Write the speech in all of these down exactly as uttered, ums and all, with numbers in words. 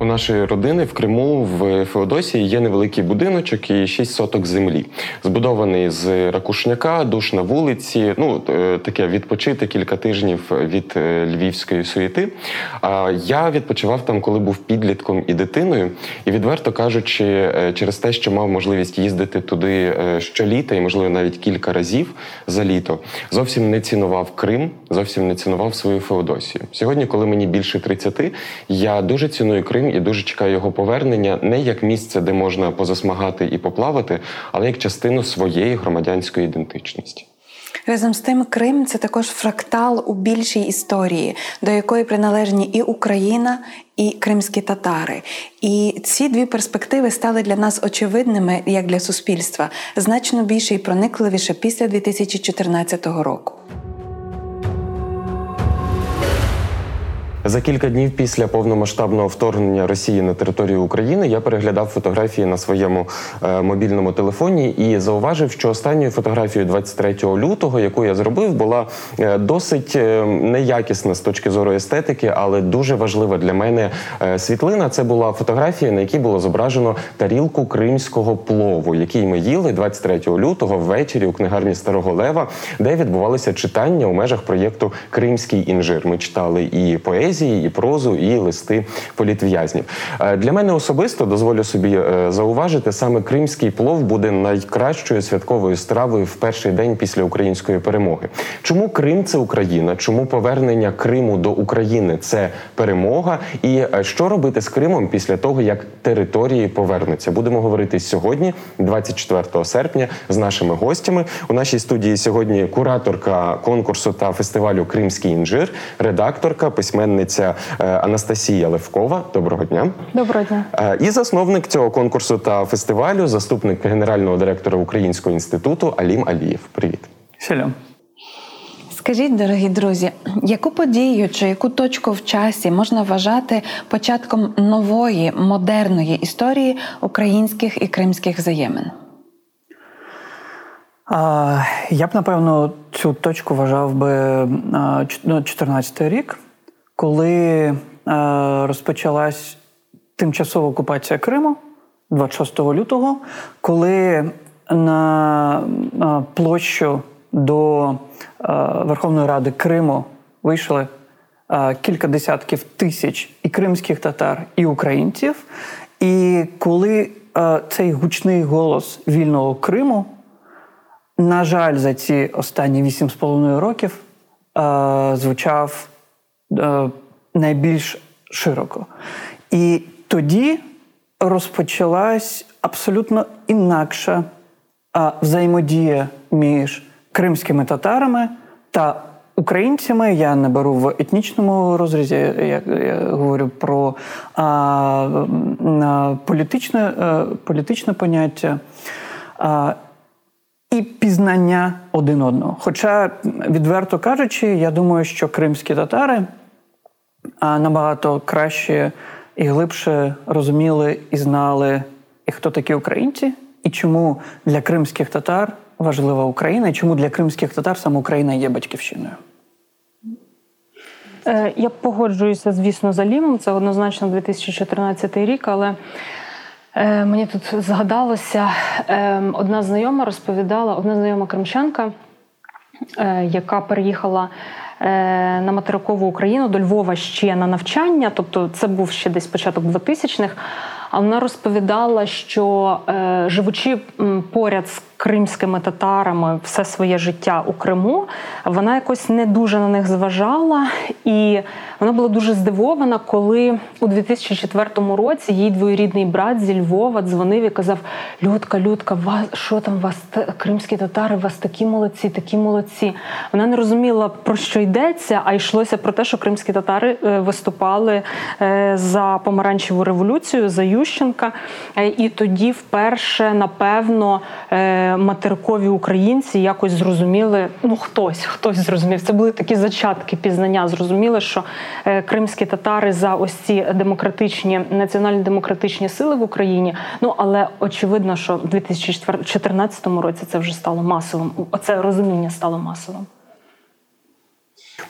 У нашої родини в Криму, в Феодосії, є невеликий будиночок і шість соток землі. Збудований з ракушняка, душ на вулиці, ну, таке відпочити кілька тижнів від львівської суєти. А я відпочивав там, коли був підлітком і дитиною. І, відверто кажучи, через те, що мав можливість їздити туди щоліта, і, можливо, навіть кілька разів за літо, зовсім не цінував Крим, зовсім не цінував свою Феодосію. Сьогодні, коли мені більше тридцяти, я дуже ціную Крим, і дуже чекаю його повернення не як місце, де можна позасмагати і поплавати, але як частину своєї громадянської ідентичності. Разом з тим, Крим – це також фрактал у більшій історії, до якої приналежні і Україна, і кримські татари. І ці дві перспективи стали для нас очевидними, як для суспільства, значно більше і проникливіше після дві тисячі чотирнадцятого року. За кілька днів після повномасштабного вторгнення Росії на територію України я переглядав фотографії на своєму е, мобільному телефоні і зауважив, що останньою фотографією двадцять третього лютого, яку я зробив, була е, досить е, неякісна з точки зору естетики, але дуже важлива для мене е, світлина. Це була фотографія, на якій було зображено тарілку кримського плову, який ми їли двадцять третього лютого ввечері у книгарні Старого Лева, де відбувалися читання у межах проєкту «Кримський інжир». Ми читали і поезію, і прозу, і листи політв'язнів. Для мене особисто, дозволю собі зауважити, саме кримський плов буде найкращою святковою стравою в перший день після української перемоги. Чому Крим – це Україна? Чому повернення Криму до України – це перемога? І що робити з Кримом після того, як території повернуться? Будемо говорити сьогодні, двадцять четвертого серпня, з нашими гостями. У нашій студії сьогодні кураторка конкурсу та фестивалю «Кримський інжир», редакторка, письменниця Анастасія Левкова. Доброго дня. Доброго дня. І засновник цього конкурсу та фестивалю, заступник генерального директора Українського інституту Алім Алієв. Привіт. Шалом. Скажіть, дорогі друзі, яку подію чи яку точку в часі можна вважати початком нової, модерної історії українських і кримських взаємин? Я б, напевно, цю точку вважав би чотирнадцятий рік. Коли е, розпочалась тимчасова окупація Криму двадцять шостого лютого, коли на е, площу до е, Верховної Ради Криму вийшли е, кілька десятків тисяч і кримських татар, і українців, і коли е, цей гучний голос вільного Криму, на жаль, за ці останні вісім з половиною років е, звучав найбільш широко. І тоді розпочалась абсолютно інакша взаємодія між кримськими татарами та українцями. Я не беру в етнічному розрізі, я, я говорю про а, політичне, а, політичне поняття. А, І пізнання один одного. Хоча, відверто кажучи, я думаю, що кримські татари набагато краще і глибше розуміли і знали, і хто такі українці, і чому для кримських татар важлива Україна, і чому для кримських татар саме Україна є батьківщиною. Я погоджуюся, звісно, з Алімом. Це однозначно дві тисячі чотирнадцятий рік, але... Мені тут згадалося, одна знайома розповідала, одна знайома кримчанка, яка переїхала на материкову Україну, до Львова ще на навчання, тобто це був ще десь початок двотисячних, а вона розповідала, що живучи поряд з кримськими татарами все своє життя у Криму, вона якось не дуже на них зважала І вона була дуже здивована, коли у дві тисячі четвертому році її двоюрідний брат зі Львова дзвонив і казав: «Людка, Людка, вас, що там вас, кримські татари, вас такі молодці, такі молодці». Вона не розуміла, про що йдеться, а йшлося про те, що кримські татари виступали за помаранчеву революцію, за Ющенка. І тоді вперше, напевно, материкові українці якось зрозуміли, ну хтось, хтось зрозумів, це були такі зачатки пізнання, зрозуміли, що кримські татари за ось ці демократичні, національно-демократичні сили в Україні. Ну, але очевидно, що в дві тисячі чотирнадцятому році це вже стало масовим, оце розуміння стало масовим.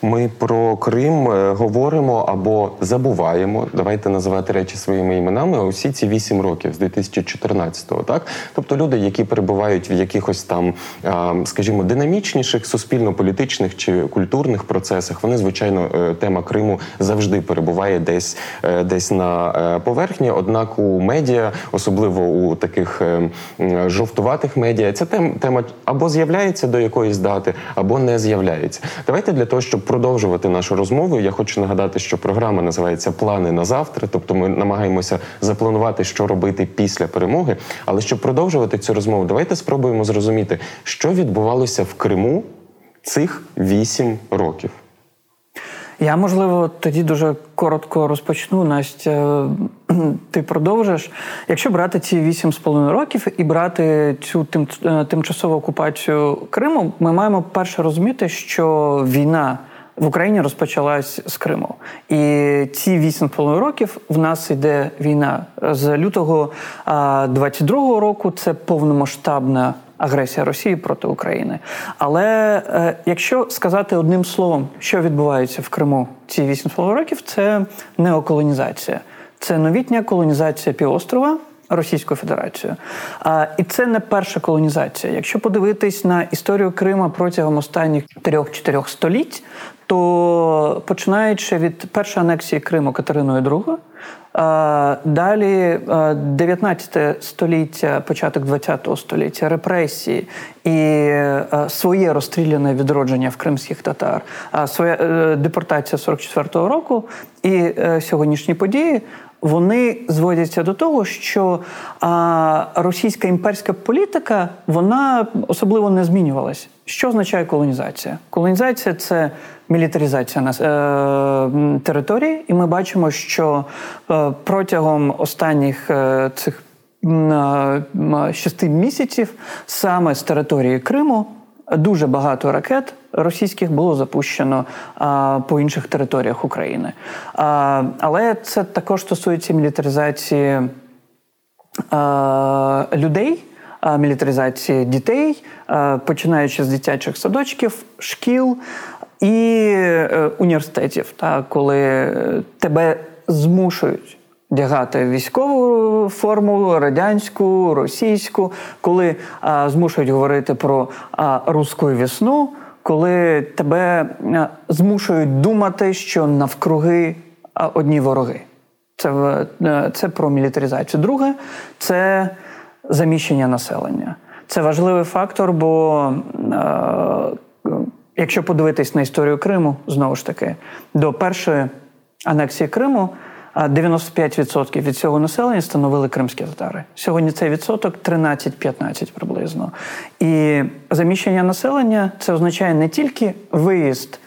Ми про Крим говоримо або забуваємо, давайте називати речі своїми іменами, усі ці вісім років, з дві тисячі чотирнадцятого, так? Тобто люди, які перебувають в якихось там, скажімо, динамічніших суспільно-політичних чи культурних процесах, вони, звичайно, тема Криму завжди перебуває десь, десь на поверхні, однак у медіа, особливо у таких жовтуватих медіа, ця тема або з'являється до якоїсь дати, або не з'являється. Давайте для того, щоб Щоб продовжувати нашу розмову, я хочу нагадати, що програма називається «Плани на завтра», тобто ми намагаємося запланувати, що робити після перемоги. Але щоб продовжувати цю розмову, давайте спробуємо зрозуміти, що відбувалося в Криму цих вісім років. Я, можливо, тоді дуже коротко розпочну, Настя, ти продовжиш. Якщо брати ці вісім з половиною років і брати цю тим, тимчасову окупацію Криму, ми маємо перше розуміти, що війна в Україні розпочалась з Криму. І ці вісім з половиною років в нас йде війна. З лютого двадцять другого року це повномасштабна агресія Росії проти України. Але е, якщо сказати одним словом, що відбувається в Криму ці вісім з половиною років, це неоколонізація. Це новітня колонізація півострова Російською Федерацією. А, і це не перша колонізація. Якщо подивитись на історію Криму протягом останніх трьох-чотирьох століть, то починаючи від першої анексії Криму Катериною ІІ, далі дев'ятнадцяте століття, початок двадцятого століття, репресії і своє розстріляне відродження в кримських татар, своя депортація сорок четвертого року і сьогоднішні події, вони зводяться до того, що російська імперська політика, вона особливо не змінювалась. Що означає колонізація? Колонізація – це мілітаризація на е, території, і ми бачимо, що е, протягом останніх е, цих е, шести місяців саме з території Криму дуже багато ракет російських було запущено а, по інших територіях України. А, але це також стосується мілітаризації а, людей, а, мілітаризації дітей, а, починаючи з дитячих садочків, шкіл і е, університетів, та, коли тебе змушують вдягати військову форму, радянську, російську, коли а, змушують говорити про а, «русскую весну», коли тебе а, змушують думати, що навкруги а, одні вороги. Це, а, це про мілітаризацію. Друге – це заміщення населення. Це важливий фактор, бо а, якщо подивитись на історію Криму, знову ж таки, до першої анексії Криму дев'яносто п'ять відсотків від цього населення становили кримські татари. Сьогодні цей відсоток тринадцять-п'ятнадцять приблизно. І заміщення населення – це означає не тільки виїзд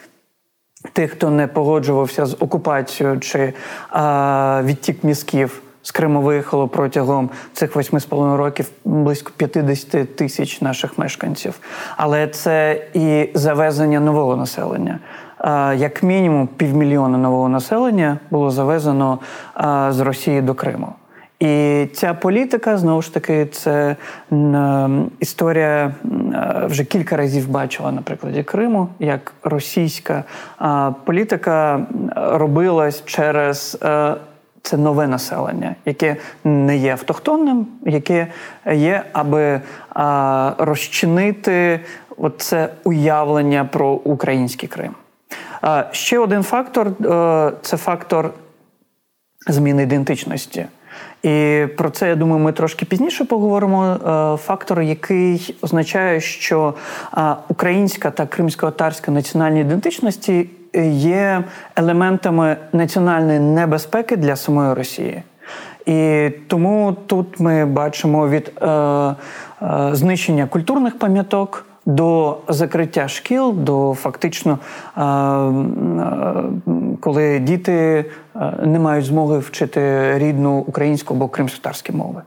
тих, хто не погоджувався з окупацією чи а, відтік мізків, з Криму виїхало протягом цих восьми з половиною років близько п'ятдесят тисяч наших мешканців. Але це і завезення нового населення. Як мінімум півмільйона нового населення було завезено з Росії до Криму. І ця політика, знову ж таки, це історія вже кілька разів бачила на прикладі Криму, як російська політика робилась через це нове населення, яке не є автохтонним, яке є, аби а, розчинити це уявлення про український Крим. А, ще один фактор – це фактор зміни ідентичності. І про це, я думаю, ми трошки пізніше поговоримо. Фактор, який означає, що українська та кримсько-татарська національні ідентичності є елементами національної небезпеки для самої Росії. І тому тут ми бачимо від е, е, знищення культурних пам'яток до закриття шкіл, до фактично, е, е, коли діти не мають змоги вчити рідну українську або кримськотатарську мови.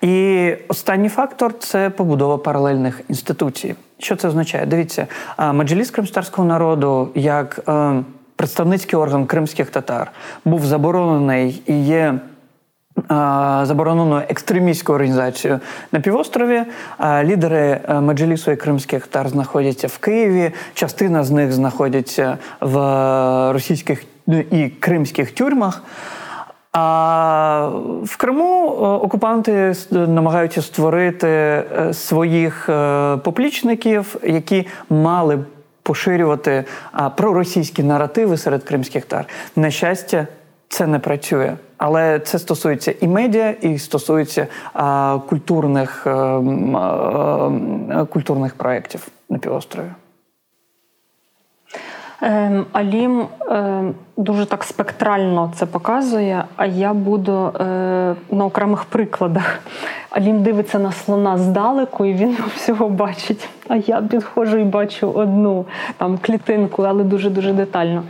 І останній фактор – це побудова паралельних інституцій. Що це означає? Дивіться, Меджліс кримськотатарського народу як е, представницький орган кримських татар був заборонений і є забороненою екстремістською організацією на півострові. Лідери Меджлісу і кримських татар знаходяться в Києві, частина з них знаходяться в російських і кримських тюрмах. А в Криму окупанти намагаються створити своїх поплічників, які мали поширювати проросійські наративи серед кримських татар. На щастя, це не працює. Але це стосується і медіа, і стосується а, культурних, а, а, культурних проєктів на півострові. Ем, Алім е, дуже так спектрально це показує, а я буду е, на окремих прикладах. Алім дивиться на слона здалеку, і він всього бачить. А я підходжу і бачу одну там клітинку, але дуже-дуже детально.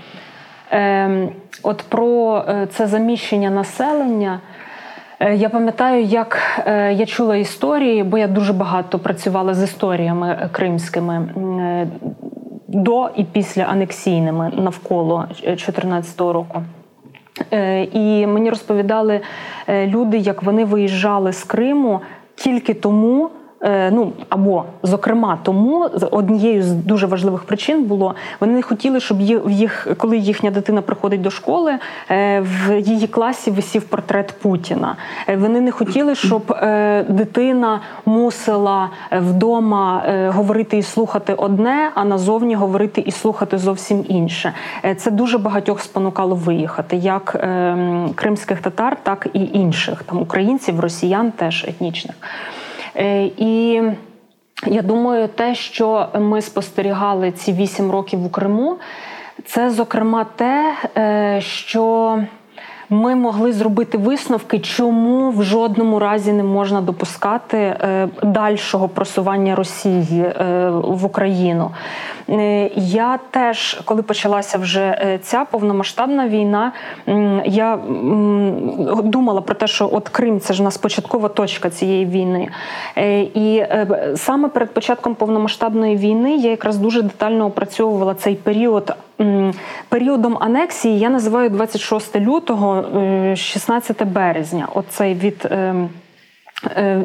Е, от про це заміщення населення. Е, я пам'ятаю, як е, я чула історії, бо я дуже багато працювала з історіями кримськими е, до і після анексійними навколо чотирнадцятого року. Е, і мені розповідали люди, як вони виїжджали з Криму тільки тому, ну, або, зокрема, тому однією з дуже важливих причин було, вони не хотіли, щоб їх, коли їхня дитина приходить до школи, в її класі висів портрет Путіна. Вони не хотіли, щоб дитина мусила вдома говорити і слухати одне, а назовні говорити і слухати зовсім інше. Це дуже багатьох спонукало виїхати, як кримських татар, так і інших, там, українців, росіян теж етнічних. І я думаю, те, що ми спостерігали ці вісім років у Криму, це, зокрема, те, що ми могли зробити висновки, чому в жодному разі не можна допускати дальшого просування Росії в Україну. Я теж, коли почалася вже ця повномасштабна війна, я думала про те, що от Крим – це ж у нас початкова точка цієї війни. І саме перед початком повномасштабної війни я якраз дуже детально опрацьовувала цей період. Періодом анексії я називаю двадцять шостого лютого, шістнадцятого березня. Оцей від,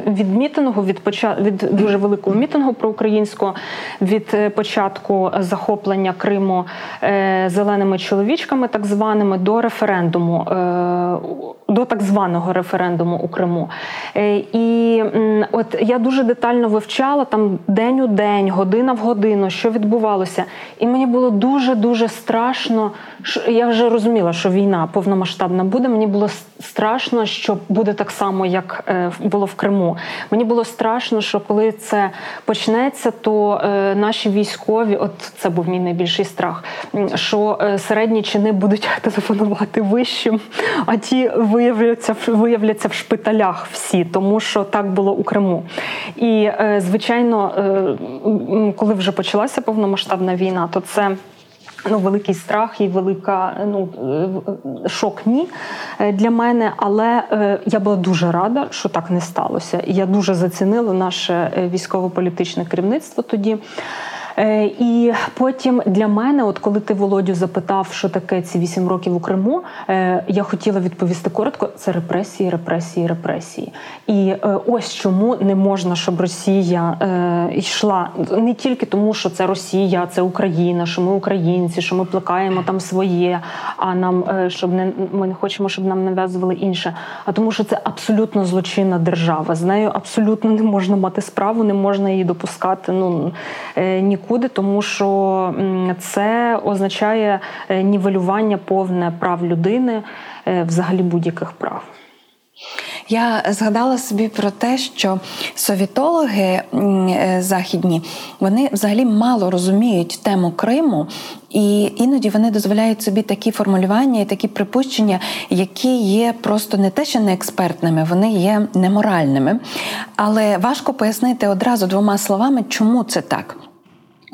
від мітингу, від, почат... від дуже великого мітингу проукраїнського, від початку захоплення Криму зеленими чоловічками, так званими, до референдуму, до так званого референдуму у Криму. І от я дуже детально вивчала там день у день, година в годину, що відбувалося. І мені було дуже-дуже страшно. Я вже розуміла, що війна повномасштабна буде. Мені було страшно, що буде так само, як було в Криму. Мені було страшно, що коли це почнеться, то наші військові, от це був мій найбільший страх, що середні чини будуть телефонувати вищим, а ті ви Виявляться, виявляться в шпиталях всі, тому що так було у Криму. І, звичайно, коли вже почалася повномасштабна війна, то це ну, великий страх і велика, ну, шок ні для мене, але я була дуже рада, що так не сталося. Я дуже зацінила наше військово-політичне керівництво тоді. І потім для мене, от коли ти, Володю, запитав, що таке ці вісім років у Криму, я хотіла відповісти коротко, це репресії, репресії, репресії. І ось чому не можна, щоб Росія йшла. Не тільки тому, що це Росія, це Україна, що ми українці, що ми плекаємо там своє, а нам, щоб не, ми не хочемо, щоб нам нав'язували інше, а тому, що це абсолютно злочинна держава. З нею абсолютно не можна мати справу, не можна її допускати, ну, ні. Куди, тому що це означає нівелювання повне прав людини, взагалі будь-яких прав. я згадала собі про те, що совітологи західні, вони взагалі мало розуміють тему Криму, і іноді вони дозволяють собі такі формулювання і такі припущення, які є просто не те, що не експертними, вони є неморальними. Але важко пояснити одразу двома словами, чому це так.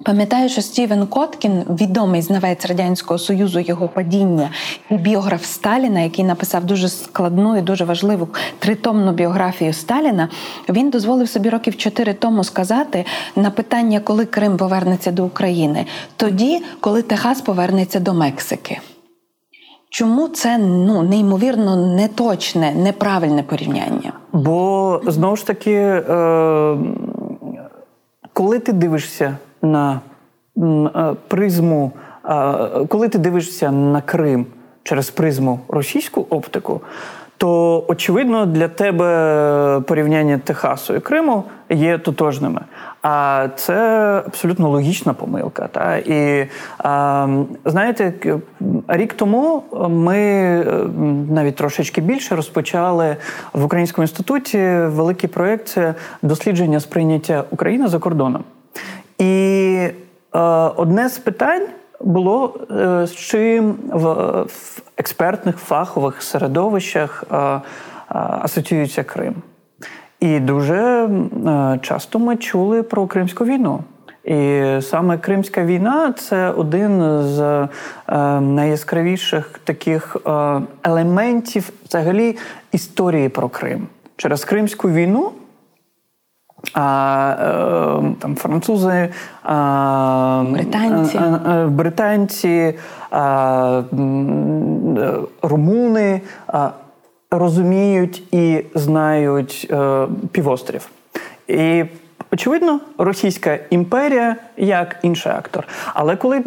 Пам'ятаю, що Стівен Коткін, відомий знавець Радянського Союзу, його падіння, і біограф Сталіна, який написав дуже складну і дуже важливу тритомну біографію Сталіна, він дозволив собі років чотири тому сказати на питання, коли Крим повернеться до України, тоді, коли Техас повернеться до Мексики. Чому це, ну, неймовірно неточне, неправильне порівняння? Бо, знову ж таки, е- коли ти дивишся на призму, коли ти дивишся на Крим через призму російську оптику, то, очевидно, для тебе порівняння Техасу і Криму є тотожними. А це абсолютно логічна помилка. Та? І, а, знаєте, рік тому ми навіть трошечки більше розпочали в Українському інституті великий проєкт – це дослідження сприйняття України за кордоном. І е, одне з питань було, е, з чим в, в експертних, фахових середовищах е, е, асоціюється Крим. І дуже е, часто ми чули про Кримську війну. І саме Кримська війна – це один з е, найяскравіших таких е, елементів взагалі історії про Крим. Через Кримську війну А, там, французи, а, британці, британці а, румуни а, розуміють і знають а, півострів. І, очевидно, Російська імперія як інший актор. Але коли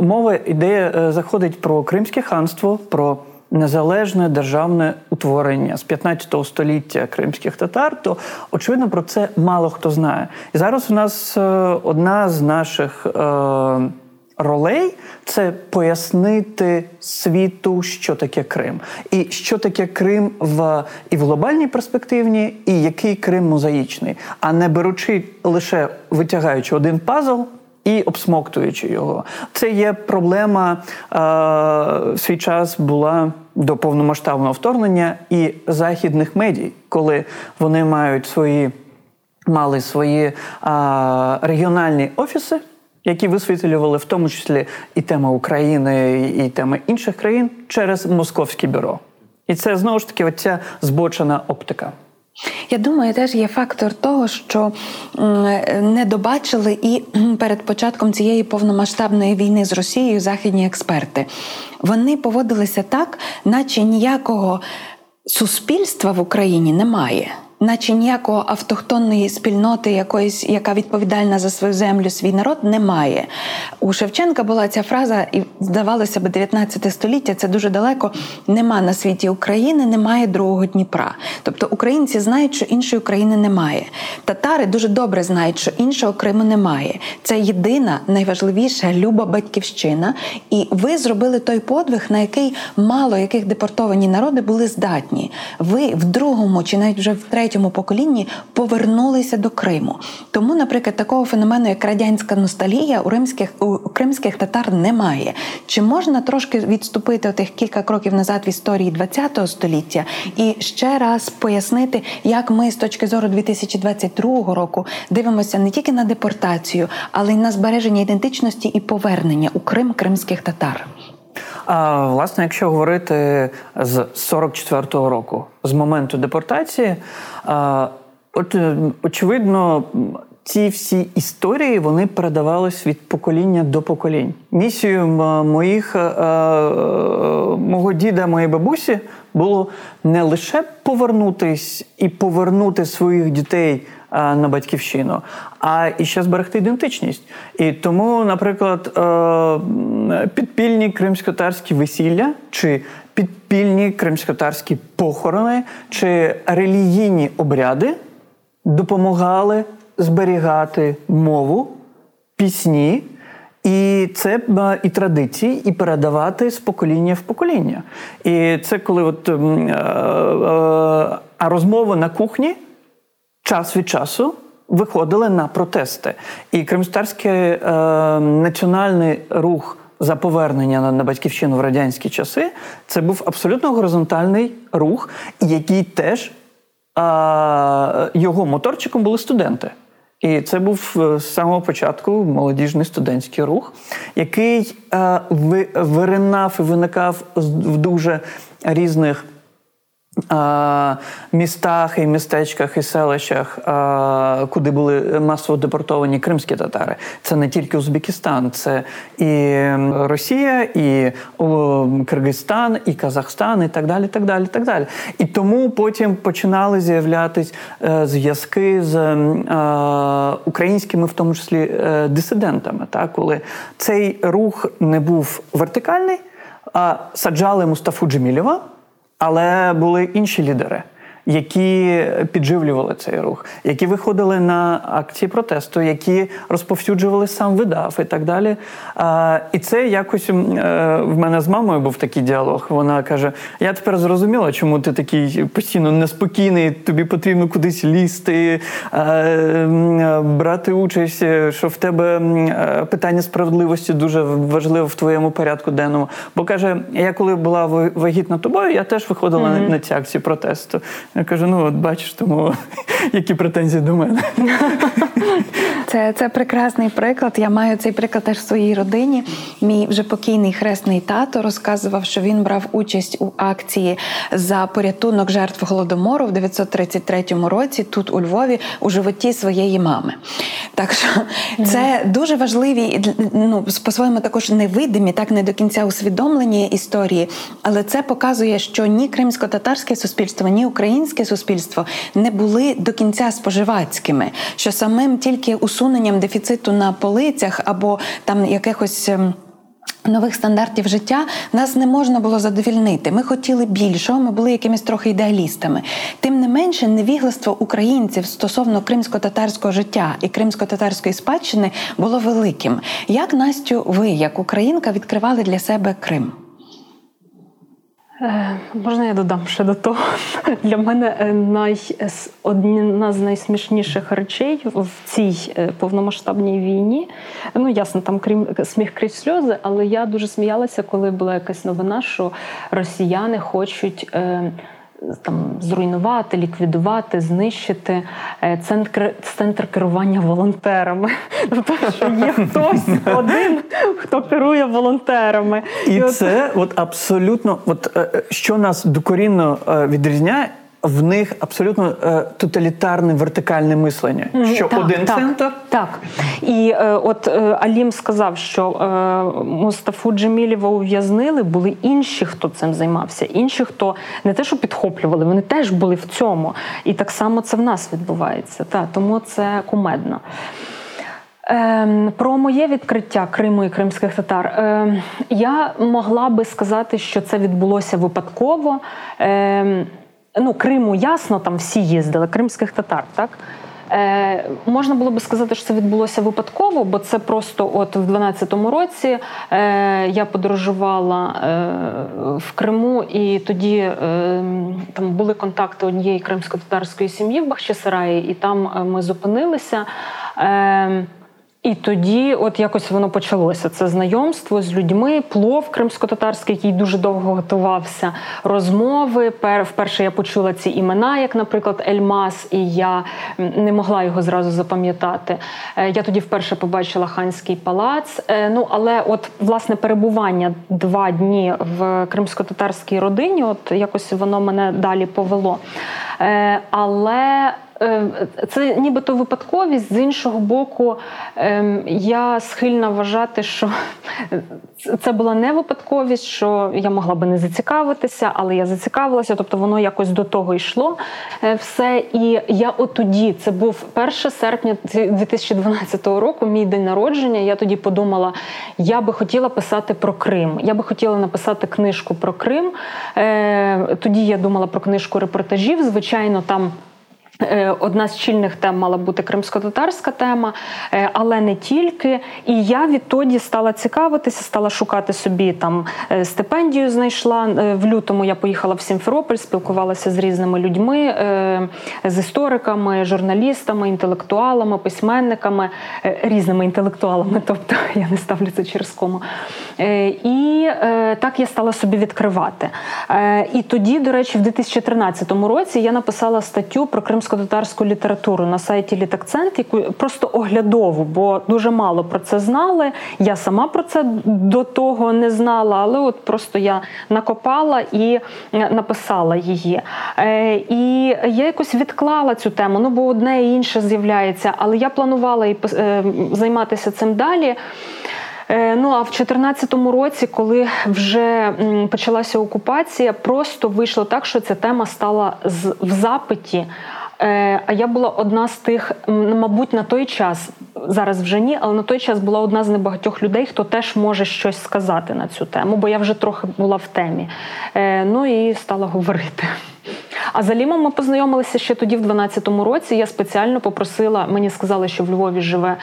мова йде, заходить про Кримське ханство, про незалежне державне утворення з п'ятнадцятого століття кримських татар, то, очевидно, про це мало хто знає. І зараз у нас одна з наших ролей – це пояснити світу, що таке Крим. І що таке Крим в, і в глобальній перспективі, і який Крим мозаїчний. А не беручи, лише витягаючи один пазл, і обсмоктуючи його. Це є проблема, е, в свій час була до повномасштабного вторгнення і західних медій, коли вони мають свої, мали свої е, регіональні офіси, які висвітлювали в тому числі і теми України, і теми інших країн через московське бюро. І це, знову ж таки, оця збочена оптика. Я думаю, теж є фактор того, що не добачили і перед початком цієї повномасштабної війни з Росією західні експерти. Вони поводилися так, наче ніякого суспільства в Україні немає. Наче ніякої автохтонної спільноти, якоїсь, яка відповідальна за свою землю, свій народ, немає. У Шевченка була ця фраза, і здавалося б, дев'ятнадцяте століття, це дуже далеко, нема на світі України, немає другого Дніпра. Тобто українці знають, що іншої України немає. Татари дуже добре знають, що іншого Криму немає. Це єдина, найважливіша, люба батьківщина. І ви зробили той подвиг, на який мало яких депортовані народи були здатні. Ви в другому, чи навіть вже в третьому, третьому поколінні повернулися до Криму. Тому, наприклад, такого феномену, як радянська ностальгія, у римських, у кримських татар немає. Чи можна трошки відступити отих кілька кроків назад в історії ХХ століття і ще раз пояснити, як ми з точки зору дві тисячі двадцять другого року дивимося не тільки на депортацію, але й на збереження ідентичності і повернення у Крим кримських татар? А, власне, якщо говорити з сорок четвертого року, з моменту депортації, а, от, очевидно, ці всі історії, вони передавались від покоління до поколінь. Місією моїх, а, мого діда, моєї бабусі було не лише повернутись і повернути своїх дітей на батьківщину, а і ще зберегти ідентичність. І тому, наприклад, підпільні кримськотатарські весілля, чи підпільні кримськотатарські похорони, чи релігійні обряди допомагали зберігати мову, пісні, і це і традиції, і передавати з покоління в покоління. І це коли от е, е, А розмови на кухні час від часу виходили на протести. І кримськотатарський е, національний рух за повернення на, на батьківщину в радянські часи – це був абсолютно горизонтальний рух, який теж, е, його моторчиком були студенти. І це був з самого початку молодіжний студентський рух, який е, ви, виринав і виникав в дуже різних містах і містечках і селищах, куди були масово депортовані кримські татари. Це не тільки Узбекистан, це і Росія, і Киргизстан, і Казахстан, і так далі, так далі, так далі. І тому потім починали з'являтись зв'язки з українськими, в тому числі, дисидентами, так? Коли цей рух не був вертикальний, а саджали Мустафу Джемілєва, але були інші лідери, які підживлювали цей рух, які виходили на акції протесту, які розповсюджували сам видав і так далі. І це якось в мене з мамою був такий діалог. Вона каже, я тепер зрозуміла, чому ти такий постійно неспокійний, тобі потрібно кудись лізти, брати участь, що в тебе питання справедливості дуже важливе в твоєму порядку денному. Бо, каже, я коли була вагітна тобою, я теж виходила mm-hmm. на ці акції протесту. Я кажу, ну от бачиш, тому які претензії до мене. Це, це прекрасний приклад. Я маю цей приклад теж в своїй родині. Мій вже покійний хресний тато розказував, що він брав участь у акції за порятунок жертв Голодомору в тисяча дев'ятсот тридцять третьому році тут у Львові у животі своєї мами. Так що це дуже важливі, ну, по-своєму також невидимі, так не до кінця усвідомлені історії, але це показує, що ні кримсько-татарське суспільство, ні українське суспільство не були до кінця споживацькими, що самим тільки усуненням дефіциту на полицях або там якихось нових стандартів життя нас не можна було задовільнити. Ми хотіли більшого, ми були якимись трохи ідеалістами. Тим не менше, невігластво українців стосовно кримсько-татарського життя і кримсько-татарської спадщини було великим. Як, Настю, ви, як українка, відкривали для себе Крим? Е, можна я додам ще до того? Для мене най, одна з найсмішніших речей в цій повномасштабній війні, ну ясно, там крім сміх крізь сльози, але я дуже сміялася, коли була якась новина, що росіяни хочуть е, там, зруйнувати, ліквідувати, знищити центр, центр керування волонтерами. Тобто, що є хтось один, хто керує волонтерами. І, І це от... От абсолютно, от, що нас докорінно відрізняє, в них абсолютно е, тоталітарне вертикальне мислення, що так, один так, центр. Так. І е, от е, Алім сказав, що е, Мустафу Джемілєва ув'язнили, були інші, хто цим займався, інші, хто не те, що підхоплювали, вони теж були в цьому. І так само це в нас відбувається. Та, тому це кумедно. Е, про моє відкриття Криму і кримських татар. Е, я могла би сказати, що це відбулося випадково. Е, Ну, Криму, ясно, там всі їздили, кримських татар, так? Е, можна було би сказати, що це відбулося випадково, бо це просто от в дванадцятому році е, я подорожувала е, в Криму, і тоді е, там були контакти однієї кримсько-татарської сім'ї в Бахчисараї, і там ми зупинилися. Е, І тоді от якось воно почалося. Це знайомство з людьми, плов кримсько-татарський, який дуже довго готувався, розмови. Вперше я почула ці імена, як, наприклад, Ельмас, і я не могла його зразу запам'ятати. Я тоді вперше побачила Ханський палац. Ну, але от, власне, перебування два дні в кримсько-татарській родині, от якось воно мене далі повело. Але... Це нібито випадковість, з іншого боку, я схильна вважати, що це була не випадковість, що я могла би не зацікавитися, але я зацікавилася, тобто воно якось до того йшло все. І я от тоді, це був перше серпня дві тисячі дванадцятого року, мій день народження, я тоді подумала, я би хотіла писати про Крим, я би хотіла написати книжку про Крим. Тоді я думала про книжку репортажів, звичайно, там Одна з чільних тем мала бути кримсько-татарська тема, але не тільки. І я відтоді стала цікавитися, стала шукати собі там стипендію, знайшла. В лютому я поїхала в Сімферополь, спілкувалася з різними людьми, з істориками, журналістами, інтелектуалами, письменниками, різними інтелектуалами, тобто я не ставлю це через кому. І так я стала собі відкривати. І тоді, до речі, в дві тисячі тринадцятому році я написала статтю про кримсько татарську літературу на сайті Літакцент, яку просто оглядову, бо дуже мало про це знали. Я сама про це до того не знала, але от просто я накопала і написала її. І я якось відклала цю тему, ну бо одне і інше з'являється, але я планувала і займатися цим далі. Ну, а в дві тисячі чотирнадцятому році, коли вже почалася окупація, просто вийшло так, що ця тема стала в запиті. А я була одна з тих, мабуть, на той час, зараз вже ні, але на той час була одна з небагатьох людей, хто теж може щось сказати на цю тему, бо я вже трохи була в темі. Ну і стала говорити. А з Алімом ми познайомилися ще тоді, в дванадцятому році. Я спеціально попросила, мені сказали, що в Львові живе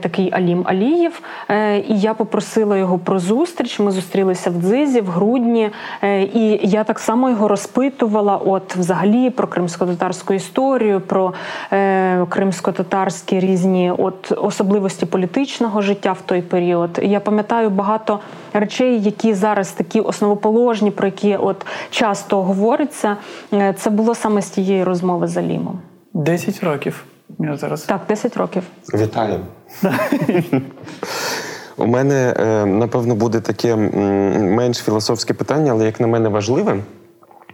такий Алім Алієв, і я попросила його про зустріч. Ми зустрілися в Дзизі в грудні, і я так само його розпитувала от взагалі про кримсько-татарську історію, про кримсько-татарські різні от особливості політичного життя в той період. Я пам'ятаю багато речей, які зараз такі основоположні, про які от часто говориться. Це було саме з тієї розмови з Алімом. Десять років. Я зараз. Так, десять років. Вітаю. У мене, напевно, буде таке менш філософське питання, але, як на мене, важливе.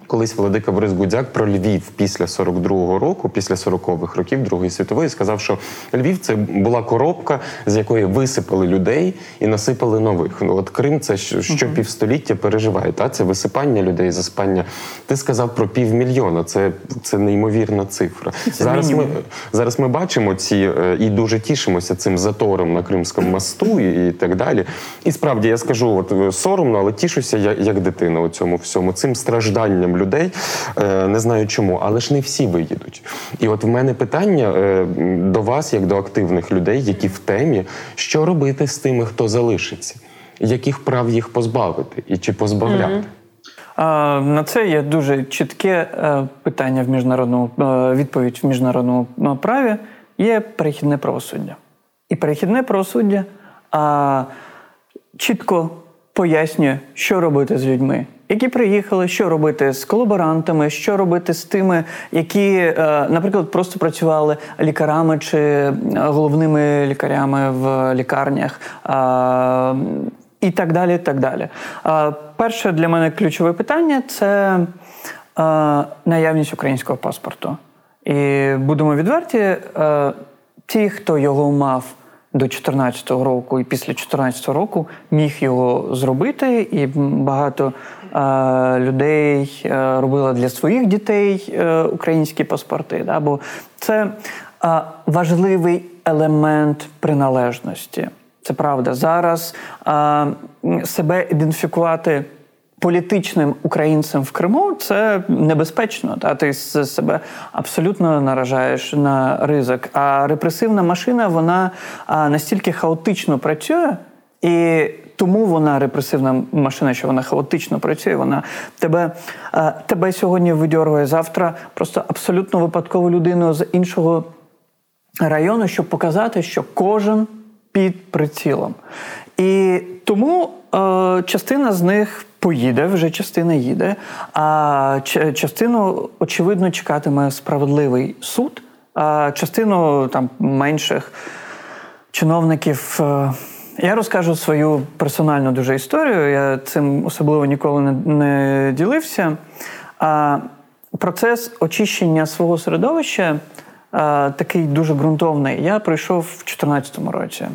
Колись Владика Борис-Гудзяк про Львів після сорок другого року, після сорокових років Другої світової, сказав, що Львів – це була коробка, з якої висипали людей і насипали нових. Ну, от Крим – це що півстоліття переживає, та? Це висипання людей, засипання. Ти сказав про півмільйона, це, це неймовірна цифра. Це зараз, ми, зараз ми бачимо ці і дуже тішимося цим затором на Кримському мосту і, і так далі. І справді, я скажу, от, соромно, але тішуся як, як дитина у цьому всьому, цим стражданням людей, не знаю чому, але ж не всі виїдуть. І от в мене питання до вас, як до активних людей, які в темі, що робити з тими, хто залишиться? Яких прав їх позбавити? І чи позбавляти? Mm-hmm. А, на це є дуже чітке питання в міжнародному, відповідь в міжнародному праві, є перехідне правосуддя. І перехідне правосуддя а, чітко пояснює, що робити з людьми, які приїхали, що робити з колаборантами, що робити з тими, які, наприклад, просто працювали лікарами чи головними лікарями в лікарнях і так далі, і так далі. Перше для мене ключове питання – це наявність українського паспорту. І будемо відверті, ті, хто його мав до чотирнадцятого року і після чотирнадцятого року, міг його зробити, і багато людей робила для своїх дітей українські паспорти. Да? Бо це важливий елемент приналежності. Це правда. Зараз себе ідентифікувати політичним українцем в Криму – це небезпечно. Та? Ти себе абсолютно наражаєш на ризик. А репресивна машина, вона настільки хаотично працює, і тому вона репресивна машина, що вона хаотично працює, вона тебе, тебе сьогодні видьоргує, завтра просто абсолютно випадкову людину з іншого району, щоб показати, що кожен під прицілом. І тому е, частина з них поїде, вже частина їде, а частину, очевидно, чекатиме справедливий суд, а частину там менших чиновників. Е, Я розкажу свою персональну дуже історію, я цим особливо ніколи не, не ділився. А, процес очищення свого середовища а, такий дуже ґрунтовний. Я пройшов в дві тисячі чотирнадцятому році.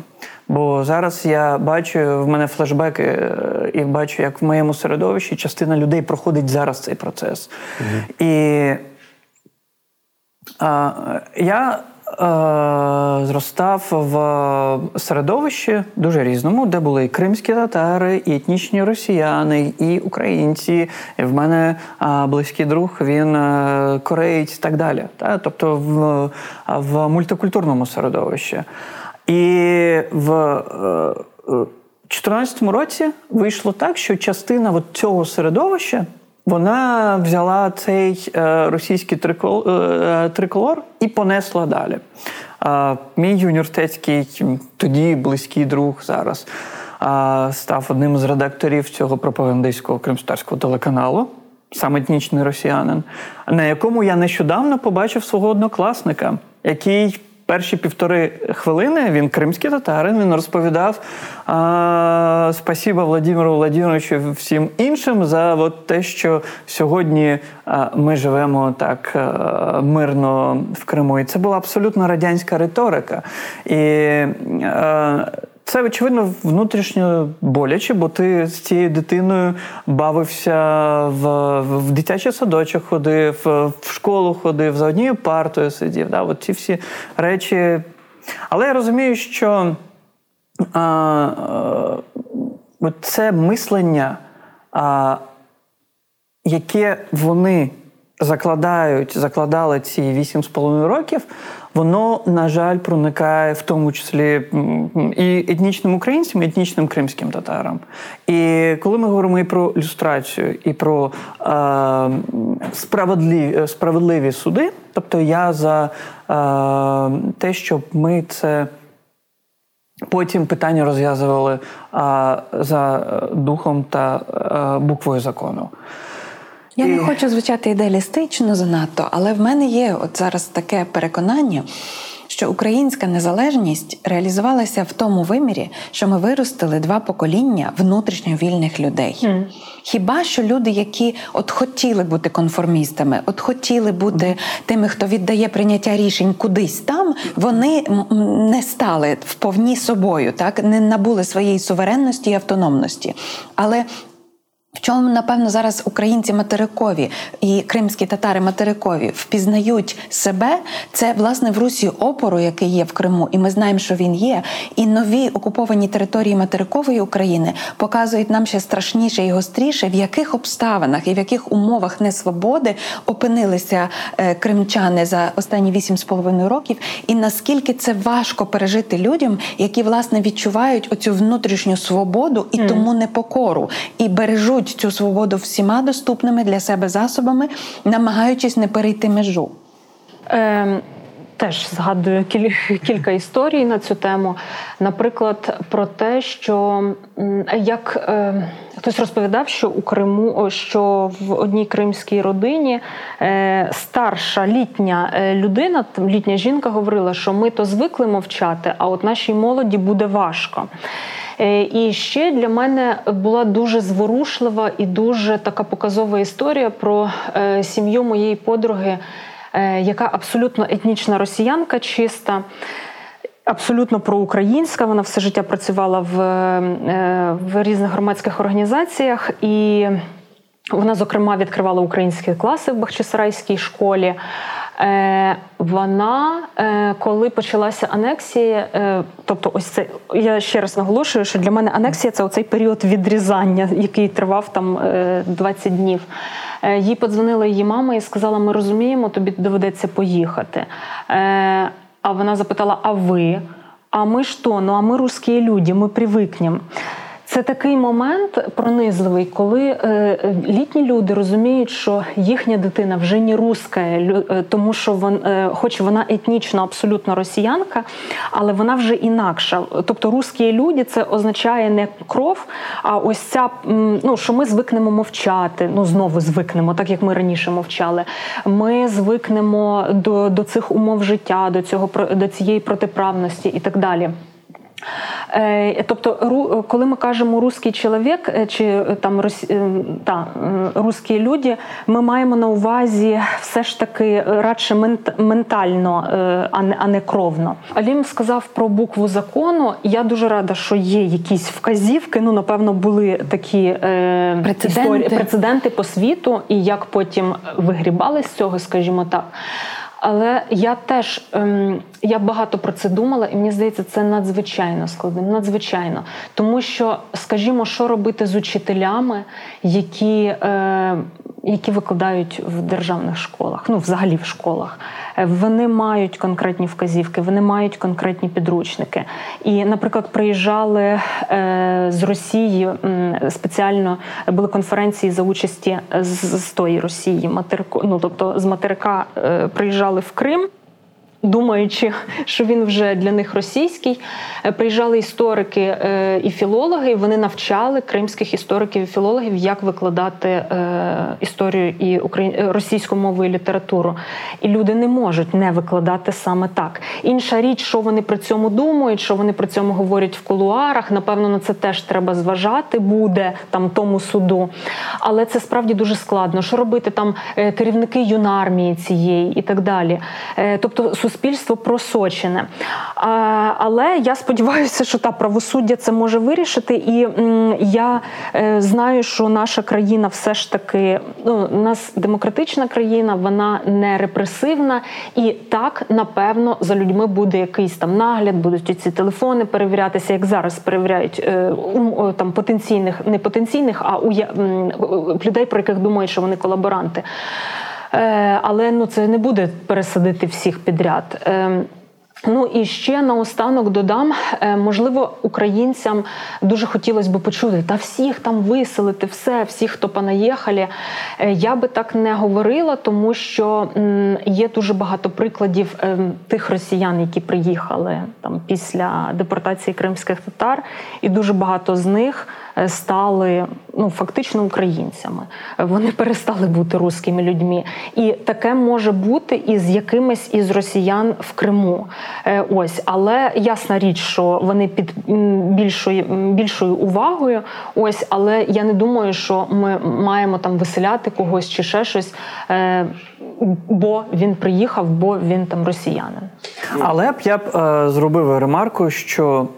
Бо зараз я бачу, в мене флешбеки, і бачу, як в моєму середовищі частина людей проходить зараз цей процес. Угу. І а, я зростав в середовищі дуже різному, де були і кримські татари, і етнічні росіяни, і українці. І в мене близький друг, він кореєць і так далі. Тобто в, в мультикультурному середовищі. І в чотирнадцятому році вийшло так, що частина от цього середовища, вона взяла цей російський триколор і понесла далі. Мій університетський, тоді близький друг зараз, став одним з редакторів цього пропагандистського кримстарського телеканалу, сам етнічний росіянин, на якому я нещодавно побачив свого однокласника, який перші півтори хвилини, він кримський татарин, він розповідав а, «Спасіба Володимиру Володимировичу всім іншим за от те, що сьогодні а, ми живемо так а, мирно в Криму». І це була абсолютно радянська риторика. І а, це, очевидно, внутрішньо боляче, бо ти з цією дитиною бавився, в, в дитячий садочок ходив, в школу ходив, за однією партою сидів. Да? От ці всі речі. Але я розумію, що а, а, це мислення, а, яке вони закладають, закладали ці вісім з половиною років, воно, на жаль, проникає в тому числі і етнічним українцям, і етнічним кримським татарам. І коли ми говоримо і про люстрацію, і про е, справедливі, справедливі суди, тобто я за е, те, щоб ми це потім питання розв'язували е, за духом та е, буквою закону. Я не хочу звучати ідеалістично занадто, але в мене є от зараз таке переконання, що українська незалежність реалізувалася в тому вимірі, що ми виростили два покоління внутрішньо вільних людей. Mm. Хіба що люди, які от хотіли бути конформістами, от хотіли бути тими, хто віддає прийняття рішень кудись там, вони не стали вповні собою, так? Не набули своєї суверенності і автономності. Але в чому, напевно, зараз українці материкові і кримські татари материкові впізнають себе, це, власне, в русі опору, який є в Криму, і ми знаємо, що він є, і нові окуповані території материкової України показують нам ще страшніше і гостріше, в яких обставинах і в яких умовах несвободи опинилися кримчани за останні вісім з половиною років, і наскільки це важко пережити людям, які, власне, відчувають оцю внутрішню свободу і mm. тому непокору, і бережуть цю свободу всіма доступними для себе засобами, намагаючись не перейти межу. Е, теж згадую кіль, кілька історій на цю тему. Наприклад, про те, що як е, хтось розповідав, що у Криму, що в одній кримській родині е, старша літня людина, літня жінка говорила, що ми то звикли мовчати, а от нашій молоді буде важко. І ще для мене була дуже зворушлива і дуже така показова історія про сім'ю моєї подруги, яка абсолютно етнічна росіянка, чиста, абсолютно проукраїнська. Вона все життя працювала в, в різних громадських організаціях, і вона, зокрема, відкривала українські класи в Бахчисарайській школі. Вона, коли почалася анексія, тобто ось це, я ще раз наголошую, що для мене анексія – це оцей період відрізання, який тривав там двадцять днів. Їй подзвонила її мама і сказала, ми розуміємо, тобі доведеться поїхати. А вона запитала, а ви? А ми що? Ну, а ми русські люди, ми привикнемо. Це такий момент пронизливий, коли е, літні люди розуміють, що їхня дитина вже не руська, е, тому що вон, е, хоч вона етнічно абсолютно росіянка, але вона вже інакша. Тобто русські люди – це означає не кров, а ось ця, ну, що ми звикнемо мовчати, ну, знову звикнемо, так як ми раніше мовчали. Ми звикнемо до, до цих умов життя, до, цього, до цієї протиправності і так далі. Тобто, коли ми кажемо «русський чоловік» чи там та, «русські люди», ми маємо на увазі все ж таки радше ментально, а не кровно. Алім сказав про букву закону. Я дуже рада, що є якісь вказівки, ну, напевно, були такі прецеденти, історії, прецеденти по світу, і як потім вигрібали з цього, скажімо так. Але я теж, я багато про це думала, і мені здається, це надзвичайно складно, надзвичайно. Тому що, скажімо, що робити з учителями, які, які викладають в державних школах, ну, взагалі в школах. Вони мають конкретні вказівки, вони мають конкретні підручники. І, наприклад, приїжджали з Росії, спеціально були конференції за участі з, з тої Росії, материку, ну, тобто з материка приїжджали в Крим, думаючи, що він вже для них російський. Приїжджали історики і філологи, і вони навчали кримських істориків і філологів, як викладати історію і російську мову і літературу. І люди не можуть не викладати саме так. Інша річ, що вони при цьому думають, що вони при цьому говорять в кулуарах, напевно, на це теж треба зважати буде, там, тому суду. Але це справді дуже складно. Що робити там керівники юнармії цієї і так далі. Тобто, суспільство просочене. А, але я сподіваюся, що та правосуддя це може вирішити. І м, я е, знаю, що наша країна все ж таки, ну, у нас демократична країна, вона не репресивна. І так, напевно, за людьми буде якийсь там нагляд, будуть ці телефони перевірятися, як зараз перевіряють е, у, там, потенційних, не потенційних, а у, м, людей, про яких думають, що вони колаборанти. Але ну, це не буде пересадити всіх підряд. Ну і ще наостанок додам, можливо, українцям дуже хотілося б почути, та всіх там виселити, все, всіх, хто понаїхали. Я би так не говорила, тому що є дуже багато прикладів тих росіян, які приїхали там, після депортації кримських татар, і дуже багато з них стали, ну, фактично українцями. Вони перестали бути русскими людьми. І таке може бути і з якимись із росіян в Криму. Ось, але ясна річ, що вони під більшою, більшою увагою, ось, але я не думаю, що ми маємо там виселяти когось чи ще щось, бо він приїхав, бо він там росіянин. Але б я б е, зробив ремарку, що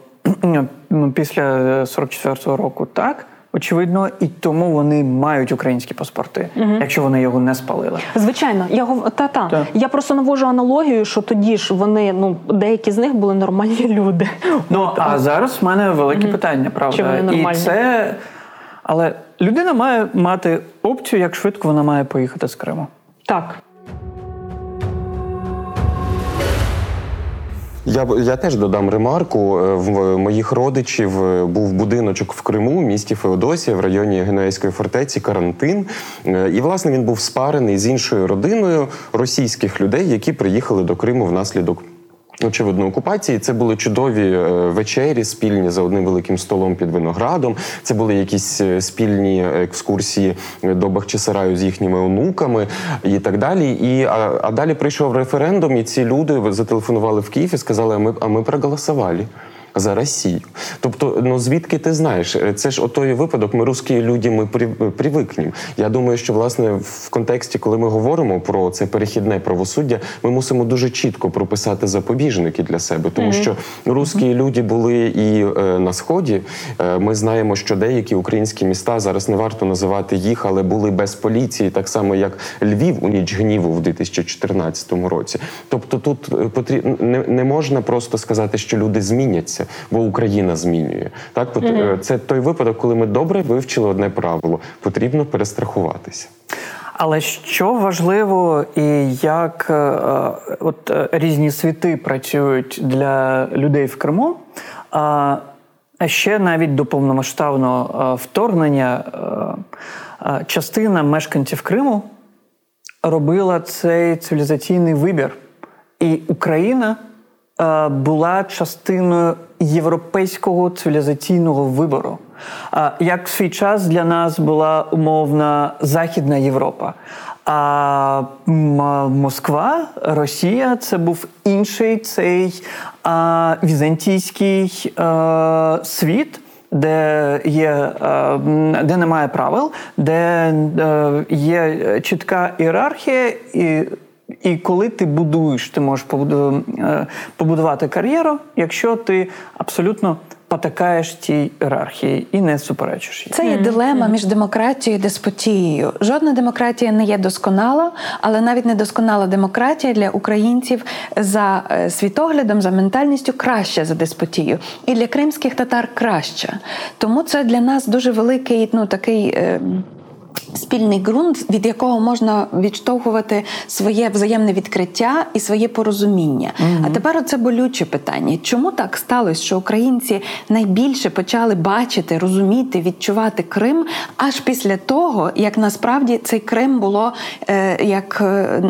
після сорок четвертого року, так, очевидно, і тому вони мають українські паспорти, угу. якщо вони його не спалили. Звичайно. Я, та-та. Та. Я просто навожу аналогію, що тоді ж вони, ну, деякі з них були нормальні люди. Ну, от, а от. Зараз в мене велике угу. питання, правда. І це... Але людина має мати опцію, як швидко вона має поїхати з Криму. Так. Я я теж додам ремарку. В моїх родичів був будиночок в Криму, в місті Феодосія, в районі Генуейської фортеці, карантин. І, власне, він був спарений з іншою родиною російських людей, які приїхали до Криму внаслідок, очевидно, окупації. Це були чудові вечері спільні за одним великим столом під виноградом. Це були якісь спільні екскурсії до Бахчисараю з їхніми онуками і так далі. І, а, а далі прийшов референдум, і ці люди зателефонували в Київ і сказали, а ми, а ми проголосували за Росію. Тобто, ну звідки ти знаєш? Це ж отой випадок, ми русські люди, ми при, привикнемо. Я думаю, що, власне, в контексті, коли ми говоримо про це перехідне правосуддя, ми мусимо дуже чітко прописати запобіжники для себе, тому mm-hmm. що русські mm-hmm. люди були і е, на Сході. Е, ми знаємо, що деякі українські міста, зараз не варто називати їх, але були без поліції, так само, як Львів у ніч гніву в дві тисячі чотирнадцятому році. Тобто тут потрібно, не, не можна просто сказати, що люди зміняться, бо Україна змінює. Так, mm-hmm. це той випадок, коли ми добре вивчили одне правило. Потрібно перестрахуватися. Але що важливо і як от різні світи працюють для людей в Криму, а ще навіть до повномасштабного вторгнення частина мешканців Криму робила цей цивілізаційний вибір. І Україна була частиною європейського цивілізаційного вибору. Як в свій час для нас була умовна Західна Європа. А Москва, Росія – це був інший цей а, візантійський а, світ, де є, де немає правил, де є чітка ієрархія і І коли ти будуєш, ти можеш побудувати кар'єру, якщо ти абсолютно потикаєш тій ієрархії і не суперечиш їй. Це є дилема між демократією і деспотією. Жодна демократія не є досконала, але навіть недосконала демократія для українців за світоглядом, за ментальністю краще за деспотію. І для кримських татар краще. Тому це для нас дуже великий, ну, такий... Е- спільний ґрунт, від якого можна відштовхувати своє взаємне відкриття і своє порозуміння. Угу. А тепер оце болюче питання. Чому так сталося, що українці найбільше почали бачити, розуміти, відчувати Крим аж після того, як насправді цей Крим було, як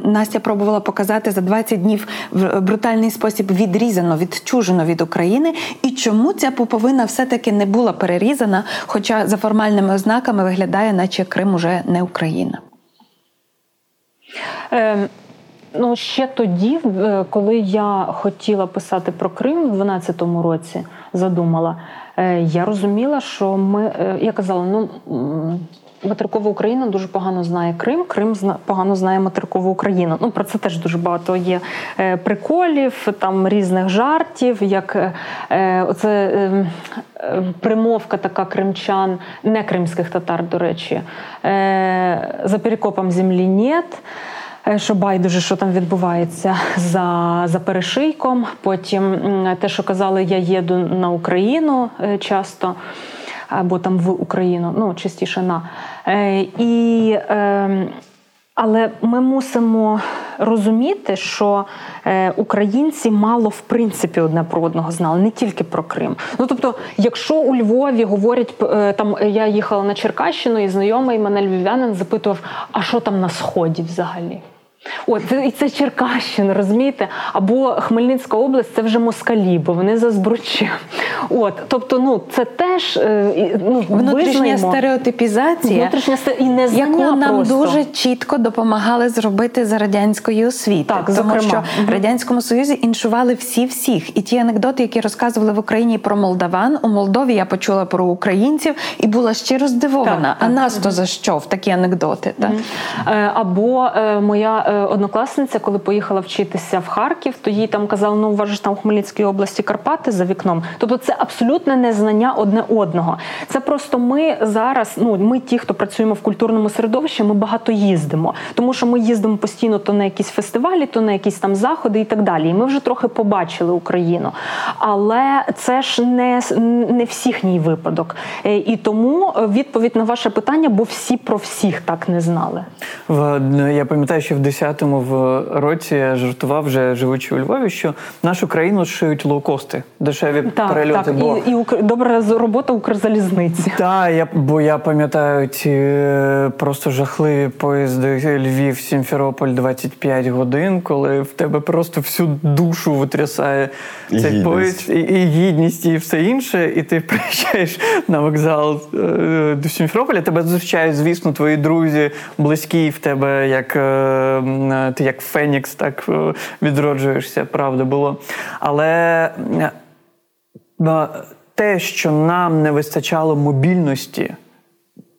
Настя пробувала показати, за двадцять днів в брутальний спосіб відрізано, відчужено від України, і чому ця пуповина все-таки не була перерізана, хоча за формальними ознаками виглядає, наче Крим уже не Україна. Е, ну, ще тоді, коли я хотіла писати про Крим в дванадцятому році, задумала, е, я розуміла, що ми... Е, я казала, ну, материкова Україна дуже погано знає Крим, Крим зна, погано знає материкову Україну. Ну, про це теж дуже багато є е, приколів, там різних жартів, як е, оце... Е, примовка така кримчан, не кримських татар, до речі, за перекопом землі нет, що байдуже, що там відбувається за, за перешийком, потім те, що казали, я їду на Україну часто, або там в Україну, ну, частіше на. І, але ми мусимо розуміти, що е, українці мало, в принципі, одне про одного знали, не тільки про Крим. Ну, тобто, якщо у Львові говорять, е, там, я їхала на Черкащину, і знайомий мене львів'янин запитував, а що там на Сході взагалі? От, і це Черкащина, розумієте? Або Хмельницька область, це вже москалі, бо вони за Збруччя. От, тобто, ну, це теж, ну, внутрішня визнаємо. Стереотипізація, внутрішня стер... і незнання, яку нам просто дуже чітко допомагали зробити за радянської освіти. Так, тому зокрема, що в Радянському Союзі іншували всі-всіх. І ті анекдоти, які розказували в Україні про молдаван, у Молдові я почула про українців і була щиро здивована. Так, а так, нас так. То за що в такі анекдоти? Так? Mm-hmm. Або моя однокласниця, коли поїхала вчитися в Харків, то їй там казали, ну, у вас ж там в Хмельницькій області Карпати за вікном. Тобто це абсолютне незнання одне одного. Це просто ми зараз, ну, ми ті, хто працюємо в культурному середовищі, ми багато їздимо. Тому що ми їздимо постійно то на якісь фестивалі, то на якісь там заходи і так далі. І ми вже трохи побачили Україну. Але це ж не, не всіхній випадок. І тому відповідь на ваше питання, бо всі про всіх так не знали. Я пам'ятаю, що в десятому році я жартував, вже живучи у Львові, що нашу країну шиють лоукости, дешеві так, перельоти. Так, бо... і, і укр... добра робота Укрзалізниці. Так, я, бо я пам'ятаю ці просто жахливі поїзди Львів-Сімферополь двадцять п'ять годин, коли в тебе просто всю душу витрясає і цей поїзд, і, і гідність, і все інше, і ти приїжджаєш на вокзал до Сімферополя, тебе зустрічають, звісно, твої друзі, близькі, в тебе як... ти як Фенікс так відроджуєшся, правда було. Але те, що нам не вистачало мобільності,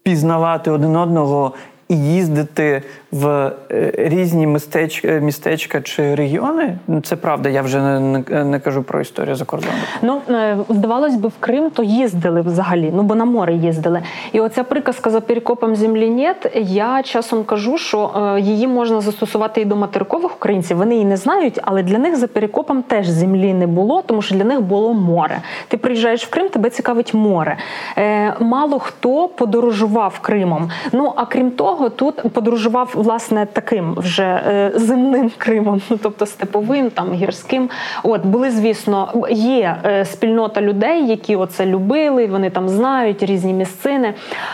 пізнавати один одного і їздити в різні містечка, містечка чи регіони, це правда, я вже не, не кажу про історію за кордоном. Ну, здавалось би, в Крим то їздили взагалі, ну бо на море їздили. І оця приказка за перекопом землі нет, я часом кажу, що її можна застосувати і до материкових українців, вони її не знають, але для них за перекопом теж землі не було, тому що для них було море. Ти приїжджаєш в Крим, тебе цікавить море. Мало хто подорожував Кримом. Ну, а крім того, тут подорожував власне таким вже земним Кримом, ну, тобто степовим, там, гірським. От, були, звісно, є спільнота людей, які оце любили, вони там знають різні місцини,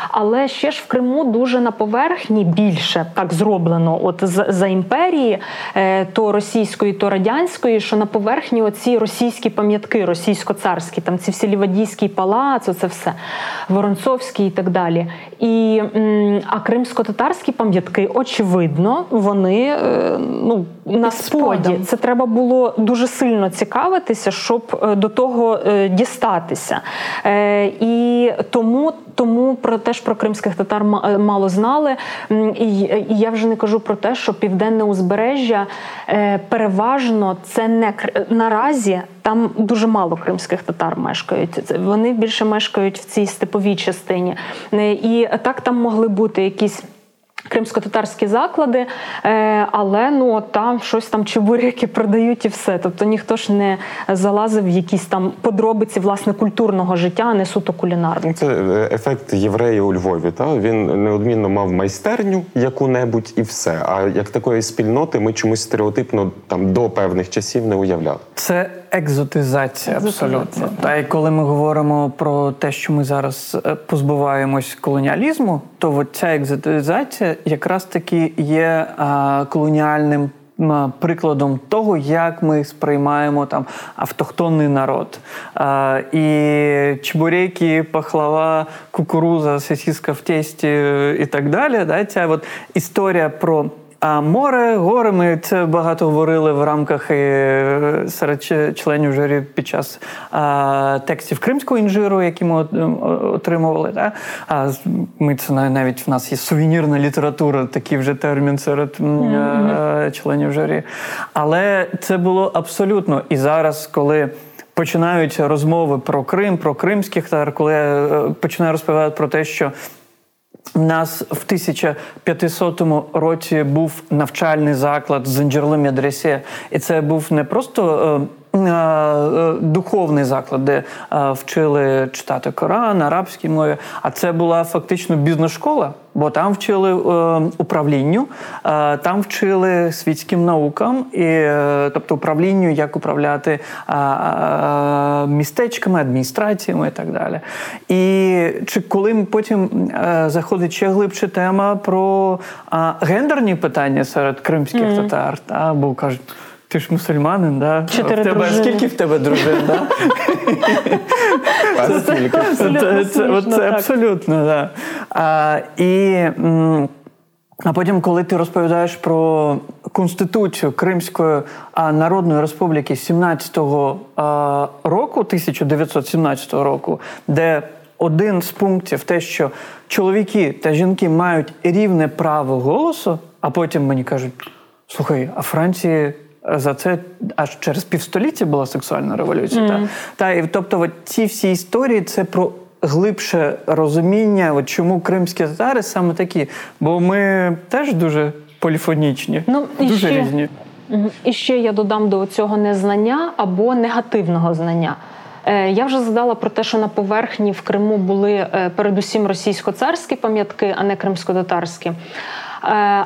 але ще ж в Криму дуже на поверхні більше так зроблено от за імперії, то російської, то радянської, що на поверхні оці російські пам'ятки, російсько-царські, там ці всі Лівадійський палац, оце все, Воронцовський і так далі. І, а кримсько-татарські пам'ятки, очевидно, вони ну, на споді. Це треба було дуже сильно цікавитися, щоб до того дістатися. І тому тому про теж про кримських татар мало знали. І я вже не кажу про те, що південне узбережжя переважно це не наразі. Там дуже мало кримських татар мешкають. Вони більше мешкають в цій степовій частині. І так там могли бути якісь кримсько-татарські заклади, але ну, там щось там чебуряки продають і все. Тобто ніхто ж не залазив в якісь там подробиці, власне, культурного життя, а не суто кулінарного. Це ефект євреїв у Львові, та? Він неодмінно мав майстерню яку-небудь і все. А як такої спільноти ми чомусь стереотипно там, до певних часів не уявляли. Це екзотизація, екзотизація абсолютно. Та й коли ми говоримо про те, що ми зараз позбуваємось колоніалізму, то от ця екзотизація якраз таки є а, колоніальним а, прикладом того, як ми сприймаємо там автохтонний народ. А, і чебуреки, пахлава, кукуруза, сосиска в тесті і так далі. Да? Ця от історія про а море, гори, ми це багато говорили в рамках і серед членів журі під час а, текстів Кримського інжиру, які ми отримували. Да? А, ми це навіть в нас є сувенірна література, такий вже термін серед а, членів журі. Але це було абсолютно. І зараз, коли починаються розмови про Крим, про кримських татар, коли я починаю розповідати про те, що у нас в тисяча п'ятсотому році був навчальний заклад Зенджірлі медресе, і це був не просто е, е, духовний заклад, де е, вчили читати Коран, арабській мові, а це була фактично бізнес-школа, бо там вчили е, управлінню, е, там вчили світським наукам, і, е, тобто управлінню, як управляти е, е, містечками, адміністраціями і так далі. І чи коли потім е, заходить ще глибше тема про е, гендерні питання серед кримських mm. татар, та, бо кажуть, ти ж мусульманин, да? Чотири тебе, дружини. Скільки в тебе дружин, да? Це, це, це, це, це абсолютно, да. А, і, а потім, коли ти розповідаєш про Конституцію Кримської Народної Республіки сімнадцятого року, тисяча дев'ятсот сімнадцятого року, де один з пунктів те, що чоловіки та жінки мають рівне право голосу, а потім мені кажуть, слухай, а Франції за це аж через півстоліття була сексуальна революція. Mm. Та? Та, і, тобто от, ці всі історії – це про глибше розуміння, от, чому кримські татари саме такі. Бо ми теж дуже поліфонічні, ну, дуже ще, різні. І ще я додам до цього незнання або негативного знання. Я вже згадала про те, що на поверхні в Криму були передусім російсько-царські пам'ятки, а не кримсько-татарські.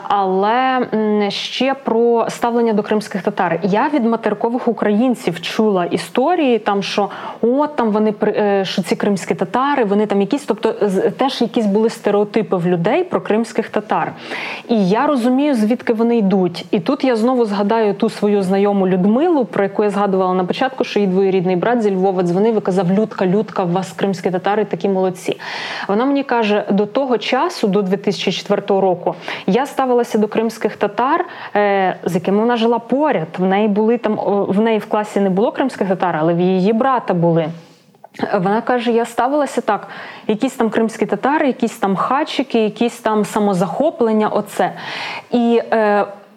Але ще про ставлення до кримських татар. Я від материкових українців чула історії, там, що от там вони, що ці кримські татари, вони там якісь, тобто теж якісь були стереотипи в людей про кримських татар. І я розумію, звідки вони йдуть. І тут я знову згадаю ту свою знайому Людмилу, про яку я згадувала на початку, що її двоюрідний брат зі Львова дзвонив і казав: "Людка, Людка, у вас кримські татари такі молодці". Вона мені каже, до того часу, до дві тисячі четвертого року, я ставилася до кримських татар, з якими вона жила поряд. В неї були там, в неї в класі не було кримських татар, але в її брата були. Вона каже, я ставилася так, якісь там кримські татари, якісь там хачики, якісь там самозахоплення, оце. І,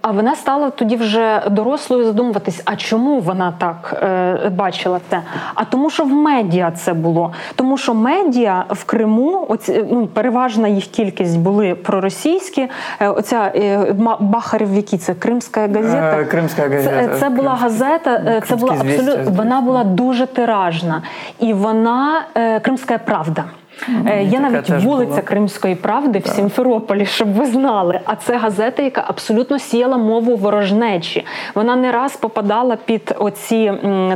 а вона стала тоді вже дорослою задумуватись, а чому вона так е, бачила це? А тому, що в медіа це було. Тому що медіа в Криму, оці, ну, переважна їх кількість були проросійські. Е, оця е, Бахарів Вікі, це Кримська газета. Кримська газета. Це, це була газета, Крим... це була абсолютно, вона була дуже тиражна. І вона, е, Кримська правда. Є mm, навіть вулиця була. Кримської правди в так. Сімферополі, щоб ви знали. А це газета, яка абсолютно сіяла мову ворожнечі. Вона не раз попадала під оці,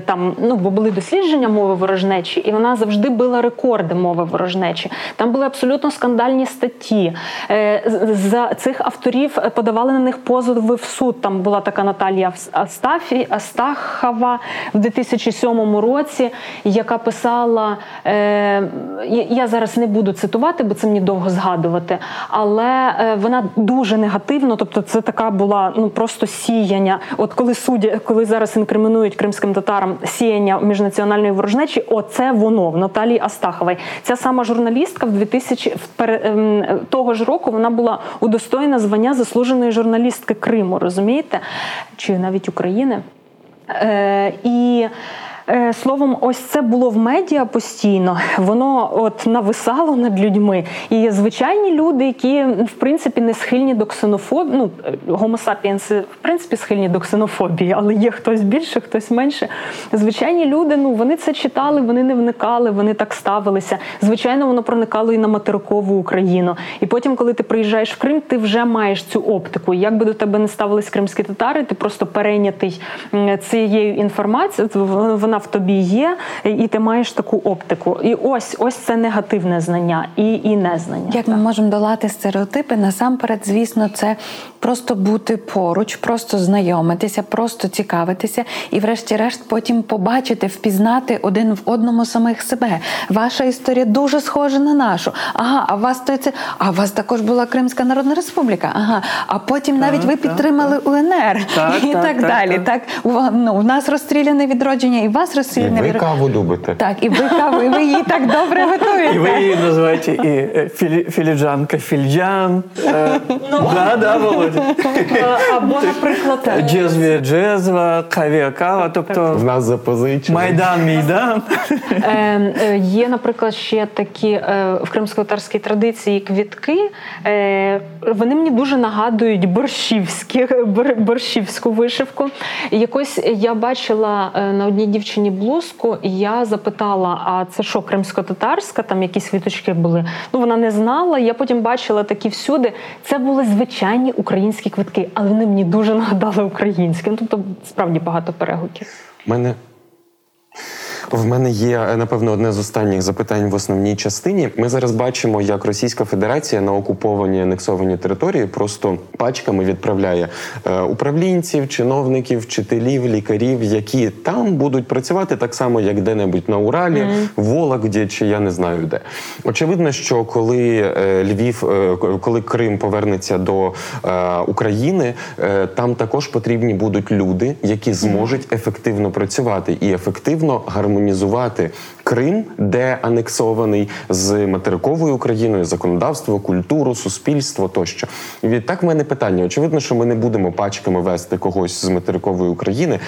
там, ну, бо були дослідження мови ворожнечі, і вона завжди била рекорди мови ворожнечі. Там були абсолютно скандальні статті. За цих авторів подавали на них позови в суд. Там була така Наталія Астахова в дві тисячі сьомому році, яка писала... Я зараз не буду цитувати, бо це мені довго згадувати, але вона дуже негативно, тобто це така була, ну, просто сіяння. От коли судять, коли зараз інкримінують кримським татарам сіяння міжнаціональної ворожнечі, оце воно, в Наталії Астахової. Ця сама журналістка в дві тисячі того ж року вона була удостоєна звання заслуженої журналістки Криму, розумієте? Чи навіть України. Е, і словом, ось це було в медіа постійно, воно от нависало над людьми. І є звичайні люди, які, в принципі, не схильні до ксенофобії, ну, гомо-сапіенси, в принципі, схильні до ксенофобії, але є хтось більше, хтось менше. Звичайні люди, ну, вони це читали, вони не вникали, вони так ставилися. Звичайно, воно проникало і на материкову Україну. І потім, коли ти приїжджаєш в Крим, ти вже маєш цю оптику. Як би до тебе не ставились кримські татари, ти просто перейнятий цією інформацією, вона в тобі є, і ти маєш таку оптику. І ось, ось це негативне знання і, і незнання. Як так ми можемо долати стереотипи? Насамперед, звісно, це просто бути поруч, просто знайомитися, просто цікавитися і врешті-решт потім побачити, впізнати один в одному самих себе. Ваша історія дуже схожа на нашу. Ага, а у вас то це, а у вас також була Кримська Народна Республіка. Ага, а потім навіть так, ви підтримали так, УНР так, і так, так далі. Так, так. Ну, у нас розстріляне відродження і вас розстріляне. І ви вір... каву любите. Так, і ви каву, і ви її так добре готуєте. І ви її називаєте і філі, філіджанка, фільджан. Е, ну, да, да, Володя. Або, наприклад, джезвія джезва, кавія кава, тобто в нас запозичено. Майдан, мійдан. Е, е, є, наприклад, ще такі е, в кримсько-татарській традиції квітки. Е, вони мені дуже нагадують борщівські, бор, борщівську вишивку. Якось я бачила е, на одній дівчині блузку, і я запитала, а це що, кримсько-татарська, там якісь квіточки були? Ну, вона не знала, я потім бачила такі всюди. Це були звичайні українські квітки, але вони мені дуже нагадали українські. Ну, тобто, справді багато перегуків. В мене... В мене є, напевно, одне з останніх запитань в основній частині. Ми зараз бачимо, як Російська Федерація на окуповані, анексовані території просто пачками відправляє управлінців, чиновників, вчителів, лікарів, які там будуть працювати так само, як де-небудь на Уралі, mm-hmm. Вологді чи я не знаю де. Очевидно, що коли Львів, коли Крим повернеться до України, там також потрібні будуть люди, які зможуть ефективно працювати і ефективно гармонізувати Крим, де анексований, з материковою Україною, законодавство, культуру, суспільство тощо. І відтак в мене питання. Очевидно, що ми не будемо пачками вести когось з материкової України.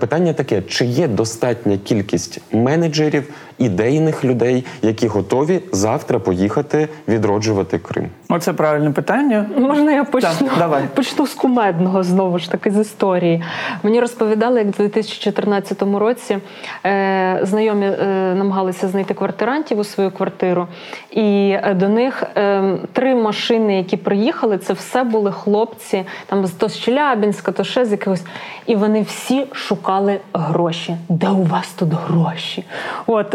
Питання таке, чи є достатня кількість менеджерів, ідейних людей, які готові завтра поїхати відроджувати Крим? Оце правильне питання. Можна я почну? Так, давай. Почну з кумедного, знову ж таки, з історії. Мені розповідали, як в дві тисячі чотирнадцятому році знайомі намагалися знайти квартирантів у свою квартиру, і до них три машини, які приїхали, це все були хлопці, там то з Челябінська, то ще з якогось, і вони всі шукали гроші. Де у вас тут гроші? От,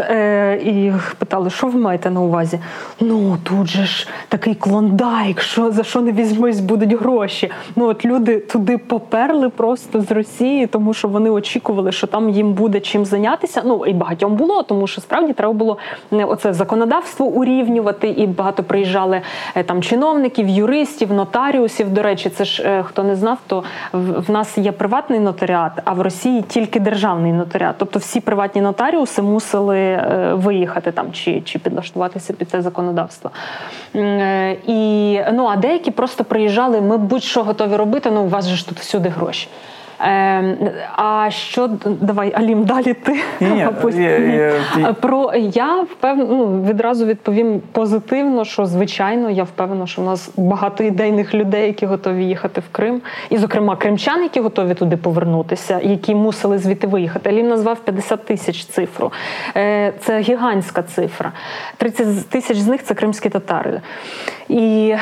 і питали, що ви маєте на увазі? Ну, тут же ж такий клондайк, що, за що не візьмусь, будуть гроші. Ну, от люди туди поперли просто з Росії, тому що вони очікували, що там їм буде чим зайнятися. Ну, і багатьом було, тому що справді треба було оце законодавство урівнювати, і багато приїжджали там чиновників, юристів, нотаріусів. До речі, це ж, хто не знав, то в нас є приватний нотаріат, а в Росії тільки державний нотаріат. Тобто всі приватні нотаріуси мусили виїхати там чи, чи підлаштуватися під це законодавство. І, ну, а деякі просто приїжджали, ми будь-що готові робити, ну, у вас же ж тут всюди гроші. А що, давай, Алім, далі ти. Ні, я, я, Про, я впевнена, ну, відразу відповім позитивно, що, звичайно, я впевнена, що в нас багато ідейних людей, які готові їхати в Крим. І, зокрема, кримчан, які готові туди повернутися, які мусили звідти виїхати. Алім назвав п'ятдесят тисяч цифру. Це гігантська цифра. тридцять тисяч з них – це кримські татари. І,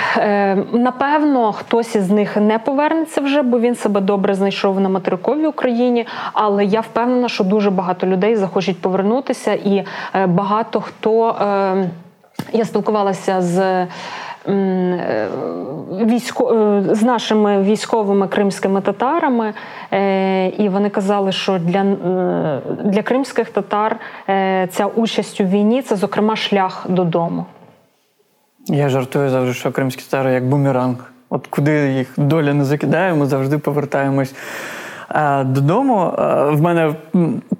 напевно, хтось із них не повернеться вже, бо він себе добре знайшов на материковій Україні, але я впевнена, що дуже багато людей захочуть повернутися, і багато хто... Я спілкувалася з військо... з нашими військовими кримськими татарами, і вони казали, що для, для кримських татар ця участь у війні – це, зокрема, шлях додому. Я жартую завжди, що кримські татари як бумеранг. От куди їх доля не закидає, ми завжди повертаємось додому. В мене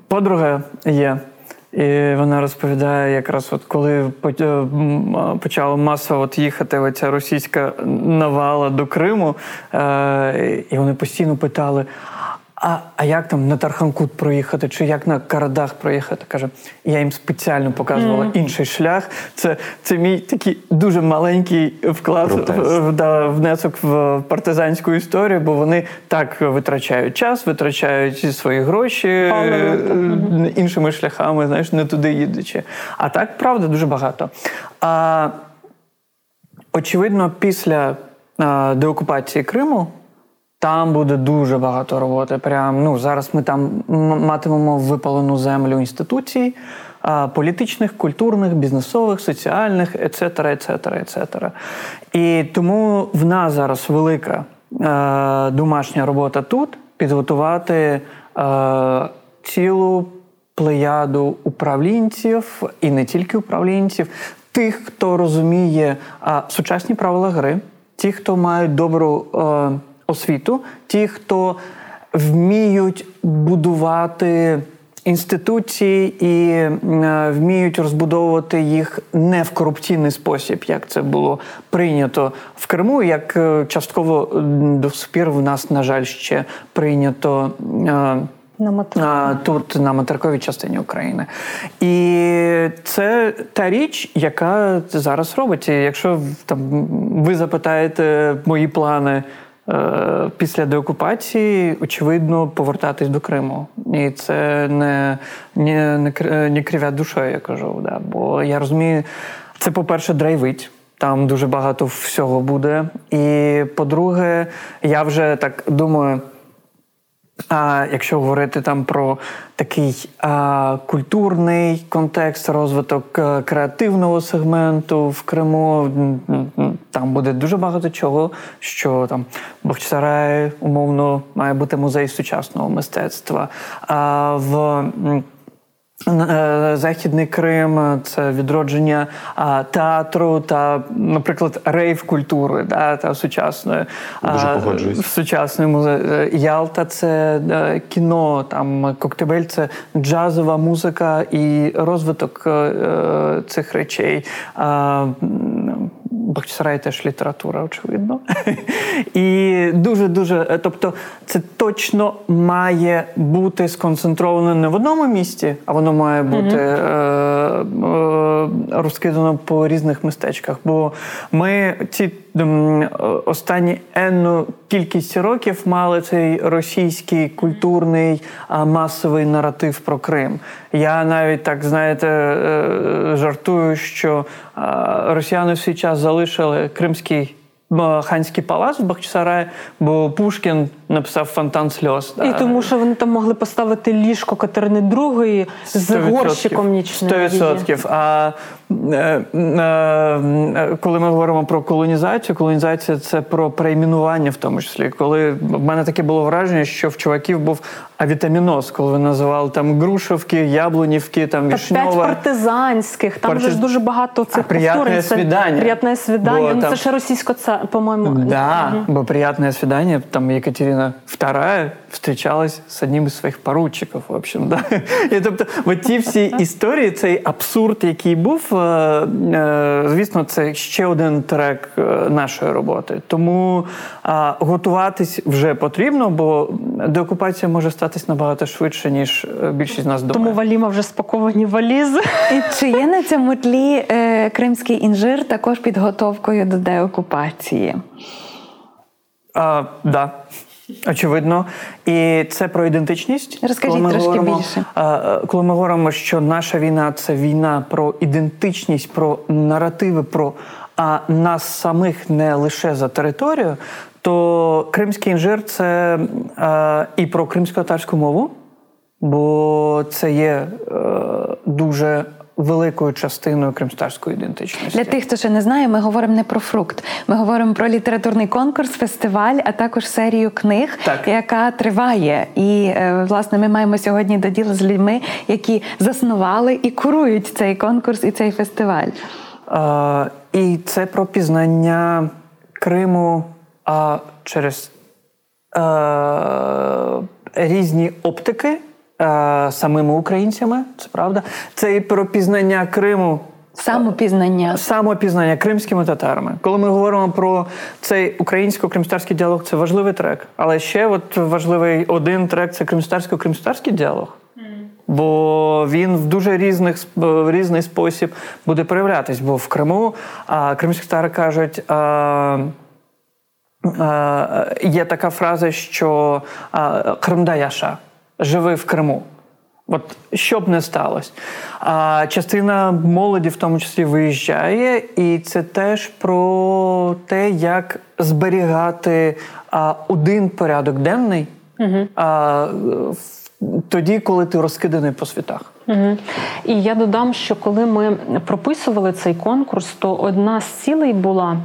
подруга є, і вона розповідає, якраз от коли почала масово от їхати оця російська навала до Криму, і вони постійно питали, а, а як там на Тарханкут проїхати, чи як на Карадах проїхати? Каже, я їм спеціально показувала mm. інший шлях. Це, це мій такий дуже маленький вклад, в, да, внесок в партизанську історію, бо вони так витрачають час, витрачають свої гроші Пали, іншими шляхами, знаєш, не туди їдучи. А так, правда, дуже багато. А, очевидно, після а, деокупації Криму там буде дуже багато роботи. Прям, ну, зараз ми там матимемо випалену землю інституцій, політичних, культурних, бізнесових, соціальних, et cetera, et cetera, et cetera. І тому в нас зараз велика е- домашня робота тут – підготувати е- цілу плеяду управлінців, і не тільки управлінців, тих, хто розуміє е- сучасні правила гри, тих, хто має добру е- освіту, ті, хто вміють будувати інституції і вміють розбудовувати їх не в корупційний спосіб, як це було прийнято в Криму, як частково до сих пір в нас, на жаль, ще прийнято на тут, на материковій частині України. І це та річ, яка зараз робиться. Якщо там, ви запитаєте мої плани після деокупації, очевидно, повертатись до Криму. І це не, не, не, не кривя душою, я кажу. Да. Бо я розумію, це, по-перше, драйвить. Там дуже багато всього буде. І, по-друге, я вже так думаю, а, якщо говорити там про такий а, культурний контекст, розвиток а, креативного сегменту в Криму, там буде дуже багато чого, що там Бахчисараї, умовно, має бути музей сучасного мистецтва. А в Західний Крим – це відродження а, театру та, наприклад, рейв-культури, да, та сучасної. Дуже погоджуюсь. Сучасної музеї. Ялта – це а, кіно, там, Коктебель – це джазова музика і розвиток а, цих речей. А, Бахчисарай теж література, очевидно. І дуже-дуже, тобто, це точно має бути сконцентровано не в одному місті, а воно має бути mm-hmm. е- е- розкидано по різних містечках. Бо ми ці е- останні енну кількість років мали цей російський культурний е- масовий наратив про Крим. Я навіть так, знаєте, е- жартую, що е- росіяни в свій час залишили Кримський Ханський палац в Бахчисараї, бо Пушкін написав «Фонтан сльоз». І да. тому, що вони там могли поставити ліжко Катерини ІІ з горщиком нічним. Сто відсотків. А е, е, коли ми говоримо про колонізацію, колонізація – це про перейменування в тому числі. Коли в мене таке було враження, що в чуваків був авітаміноз, коли ви називали там Грушівки, Яблунівки, там Вішньова. Та п'ять партизанських, там Парти... вже ж дуже багато цих повторень. «Приятне свідання». «Приятне свідання», бо, там... це ще російсько це, по-моєму. Так, да, угу. Бо «Приятне свідання», там Екатерина Вторая встречалась с одним из своих поручиков, в общем, да. І, тобто, от ті всі історії, цей абсурд, який був, звісно, це ще один трек нашої роботи. Тому готуватись вже потрібно, бо деокупація може статись набагато швидше, ніж більшість з нас думає. Тому валімо вже спаковані валізи. Чи є на цьому тлі Кримський інжир також підготовкою до деокупації? Так. Да. Очевидно. І це про ідентичність. Розкажіть трошки говоримо, більше. Коли ми говоримо, що наша війна – це війна про ідентичність, про наративи, про а, нас самих не лише за територію, то Кримський інжир – це а, і про кримсько-татарську мову, бо це є а, дуже великою частиною кримськотатарської ідентичності. Для тих, хто ще не знає, ми говоримо не про фрукт. Ми говоримо про літературний конкурс, фестиваль, а також серію книг, так, яка триває. І, власне, ми маємо сьогодні до діла з людьми, які заснували і курують цей конкурс і цей фестиваль. А, і це про пізнання Криму а, через а, різні оптики, самими українцями, це правда. Це і про пізнання Криму. Самопізнання. Самопізнання кримськими татарами. Коли ми говоримо про цей українсько-кримськотатарський діалог, це важливий трек. Але ще от важливий один трек – це кримськотатарсько-кримськотатарський діалог. Mm. Бо він в дуже різних, в різний спосіб буде проявлятись. Бо в Криму а, кримські татари кажуть... А, а, є така фраза, що «Кримдаяша». Живи в Криму. От що б не сталося. А частина молоді в тому числі виїжджає, і це теж про те, як зберігати а, один порядок денний, угу, а, тоді, коли ти розкиданий по світах. Угу. І я додам, що коли ми прописували цей конкурс, то одна з цілей була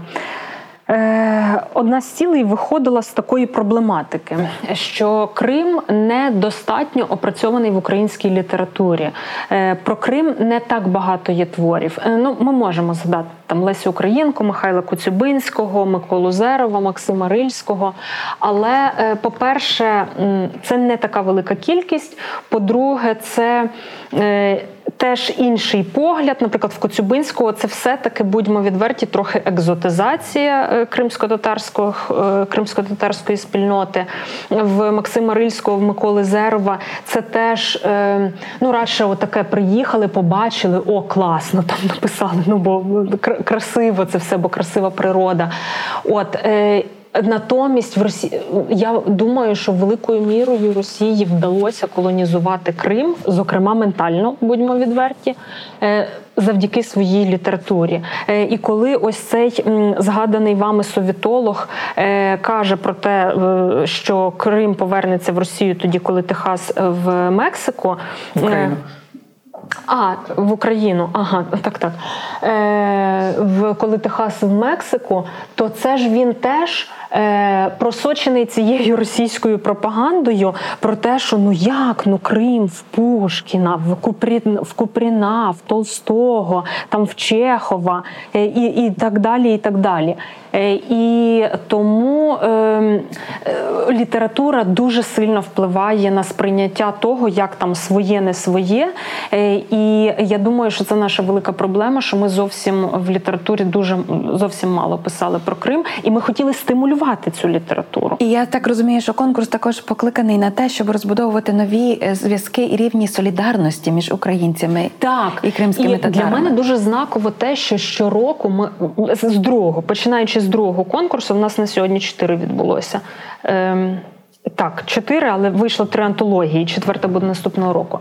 Одна з цілей виходила з такої проблематики, що Крим недостатньо опрацьований в українській літературі. Про Крим не так багато є творів. Ну, ми можемо згадати там Лесю Українку, Михайла Куцюбинського, Миколу Зерова, Максима Рильського. Але, по-перше, це не така велика кількість. По-друге, це... теж інший погляд, наприклад, в Коцюбинського це все-таки, будьмо відверті, трохи екзотизація кримсько-татарської спільноти. В Максима Рильського, в Миколи Зерова це теж, ну, радше отаке приїхали, побачили, о, класно, там написали, ну, бо красиво це все, бо красива природа. От, натомість, в Росії, я думаю, що великою мірою Росії вдалося колонізувати Крим, зокрема ментально, будьмо відверті, завдяки своїй літературі. І коли ось цей згаданий вами совітолог каже про те, що Крим повернеться в Росію тоді, коли Техас в Мексику... В Україну. А, в Україну, ага, так-так. Е, в, коли Техас в Мексику, то це ж він теж е, просочений цією російською пропагандою про те, що ну як, ну Крим в Пушкіна, в, Купрі, в Купріна, в Толстого, там в Чехова е, і, і так далі, і так далі. Е, і тому е, е, література дуже сильно впливає на сприйняття того, як там своє-не своє. Е, І я думаю, що це наша велика проблема, що ми зовсім в літературі дуже зовсім мало писали про Крим, і ми хотіли стимулювати цю літературу. І я так розумію, що конкурс також покликаний на те, щоб розбудовувати нові зв'язки і рівні солідарності між українцями, так, і кримськими і татарами. Для мене дуже знаково те, що щороку ми з другого, починаючи з другого конкурсу, в нас на сьогодні чотири відбулося. Ем, так, чотири, але вийшло три антології, четверта буде наступного року.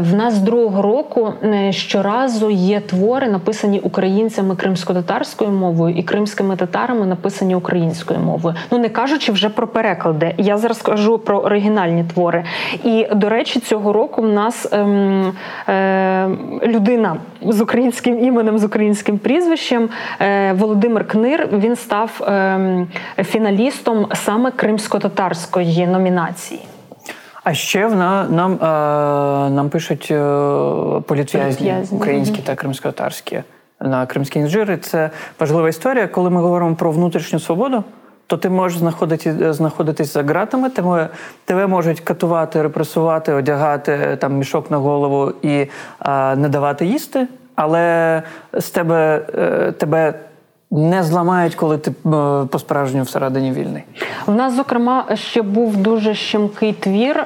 В нас з другого року щоразу є твори, написані українцями кримсько-татарською мовою і кримськими татарами, написані українською мовою. Ну, не кажучи вже про переклади. Я зараз кажу про оригінальні твори. І, до речі, цього року в нас ем, е, людина з українським іменем, з українським прізвищем, е, Володимир Книр, він став е, фіналістом саме кримсько-татарської номінації. А ще вона, нам, е, нам пишуть е, політв'язні, політв'язні українські та кримськотатарські на Кримський інжир. І це важлива історія. Коли ми говоримо про внутрішню свободу, то ти можеш знаходити, знаходитись за ґратами, тебе, тебе можуть катувати, репресувати, одягати там, мішок на голову і е, не давати їсти, але з тебе, е, тебе не зламають, коли ти по-справжньому всередині вільний. У нас, зокрема, ще був дуже щемкий твір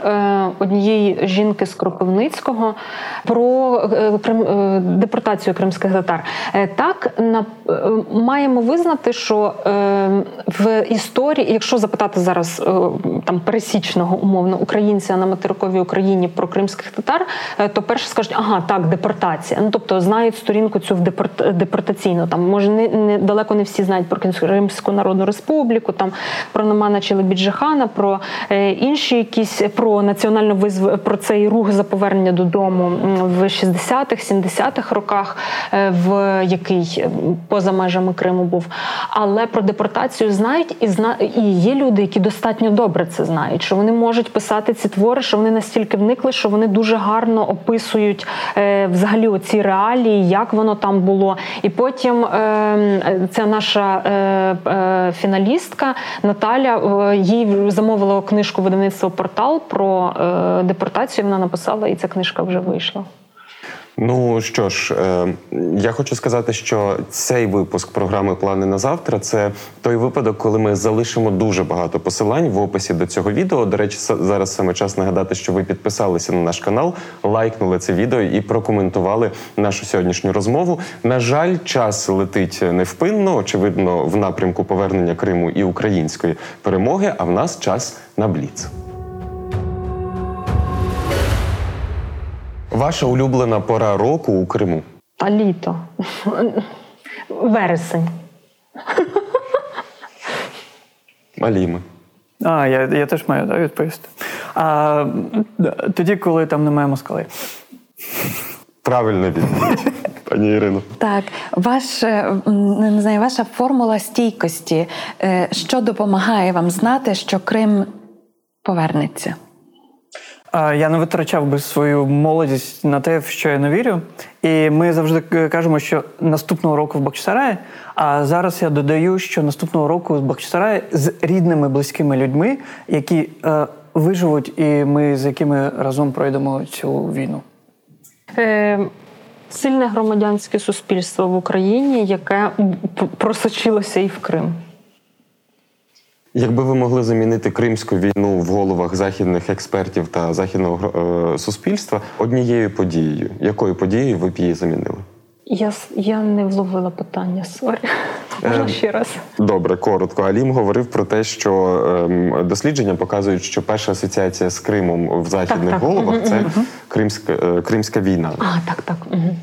однієї жінки з Кропивницького про депортацію кримських татар. Так, маємо визнати, що в історії, якщо запитати зараз там пересічного, умовно, українця на материковій Україні про кримських татар, то перше скажуть, ага, так, депортація. Ну, тобто, знають сторінку цю в депорт... депортаційну, там, може, не, не далеко не всі знають про Кримську Народну Республіку, там, про Номана Чилебіджихана, про е, інші якісь, про національну визв... про цей рух за повернення додому в шістдесятих, сімдесятих роках, е, в який поза межами Криму був. Але про депортацію знають, і, зна... і є люди, які достатньо добре це знають, що вони можуть писати ці твори, що вони настільки вникли, що вони дуже гарно описують е, взагалі оці реалії, як воно там було. І потім е, ця наша е, е, фіналістка Наталя, е, їй замовила книжку видавництво «Портал» про е, депортацію, вона написала, і ця книжка вже вийшла. Ну що ж, я хочу сказати, що цей випуск програми «Плани на завтра» – це той випадок, коли ми залишимо дуже багато посилань в описі до цього відео. До речі, зараз саме час нагадати, що ви підписалися на наш канал, лайкнули це відео і прокоментували нашу сьогоднішню розмову. На жаль, час летить невпинно, очевидно, в напрямку повернення Криму і української перемоги, а в нас час на бліц. Ваша улюблена пора року у Криму? Та літо. Вересень. Аліме. А, я, я теж маю, да, відповісти. А, тоді, коли там немає москали. Правильно відповідь, пані Ірино. Так, ваш, не знаю, ваша формула стійкості. Що допомагає вам знати, що Крим повернеться? Я не витрачав би свою молодість на те, в що я не вірю. І ми завжди кажемо, що наступного року в Бахчисараї, а зараз я додаю, що наступного року в Бахчисараї з рідними, близькими людьми, які е, виживуть, і ми з якими разом пройдемо цю війну. Е, сильне громадянське суспільство в Україні, яке просочилося і в Крим. Якби ви могли замінити кримську війну в головах західних експертів та західного е, суспільства однією подією, якою подією ви б її замінили? Я, я не вловила питання, сорі. Можна ще раз? Добре, коротко. Алім говорив про те, що е, дослідження показують, що перша асоціація з Кримом в західних так, так. головах – це кримська, е, кримська війна. А, так, так. Угу.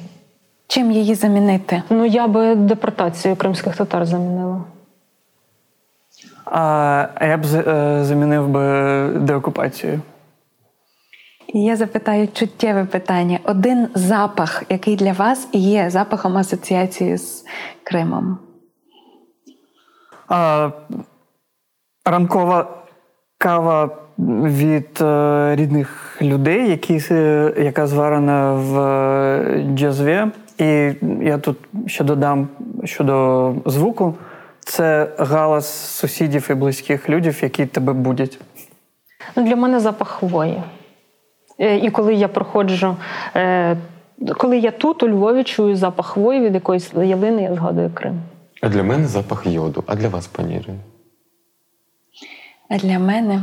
Чим її замінити? Ну, я би депортацію кримських татар замінила. А я б замінив би деокупацію. Я запитаю чуттєве питання. Один запах, який для вас є запахом асоціації з Кримом? А, ранкова кава від рідних людей, які, яка зварена в джазві. І я тут ще додам щодо звуку. Це галас сусідів і близьких людей, які тебе будять. Для мене запах хвої. І коли я проходжу, коли я тут, у Львові, чую запах хвої від якоїсь ялини, я згадую Крим. А для мене запах йоду. А для вас, пані Ірино? А для мене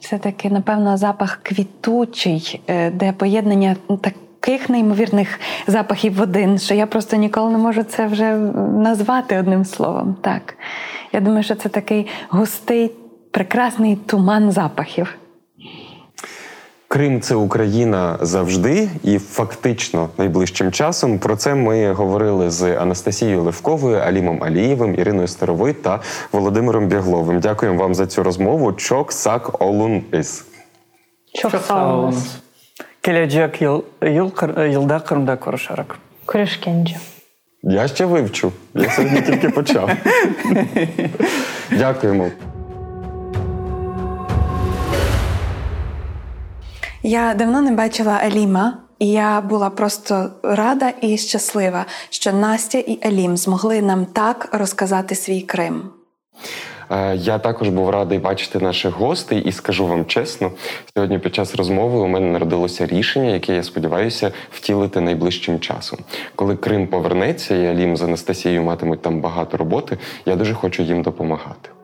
все-таки, напевно, запах квітучий, де поєднання так. Таких неймовірних запахів в один, що я просто ніколи не можу це вже назвати одним словом. Так. Я думаю, що це такий густий, прекрасний туман запахів. Крим – це Україна завжди і фактично найближчим часом. Про це ми говорили з Анастасією Левковою, Алімом Алієвим, Іриною Старовойт та Володимиром Бєгловим. Дякуємо вам за цю розмову. Чок сак олун іс. Чок сак олун іс. Келеджек Єлда Кримда Корошарак. Кришкенджа. Я ще вивчу. Я сьогодні тільки почав. Дякуємо. Я давно не бачила Аліма. І я була просто рада і щаслива, що Настя і Алім змогли нам так розказати свій Крим. Я також був радий бачити наших гостей і скажу вам чесно, сьогодні під час розмови у мене народилося рішення, яке, я сподіваюся, втілити найближчим часом. Коли Крим повернеться і Алім з Анастасією матимуть там багато роботи, я дуже хочу їм допомагати.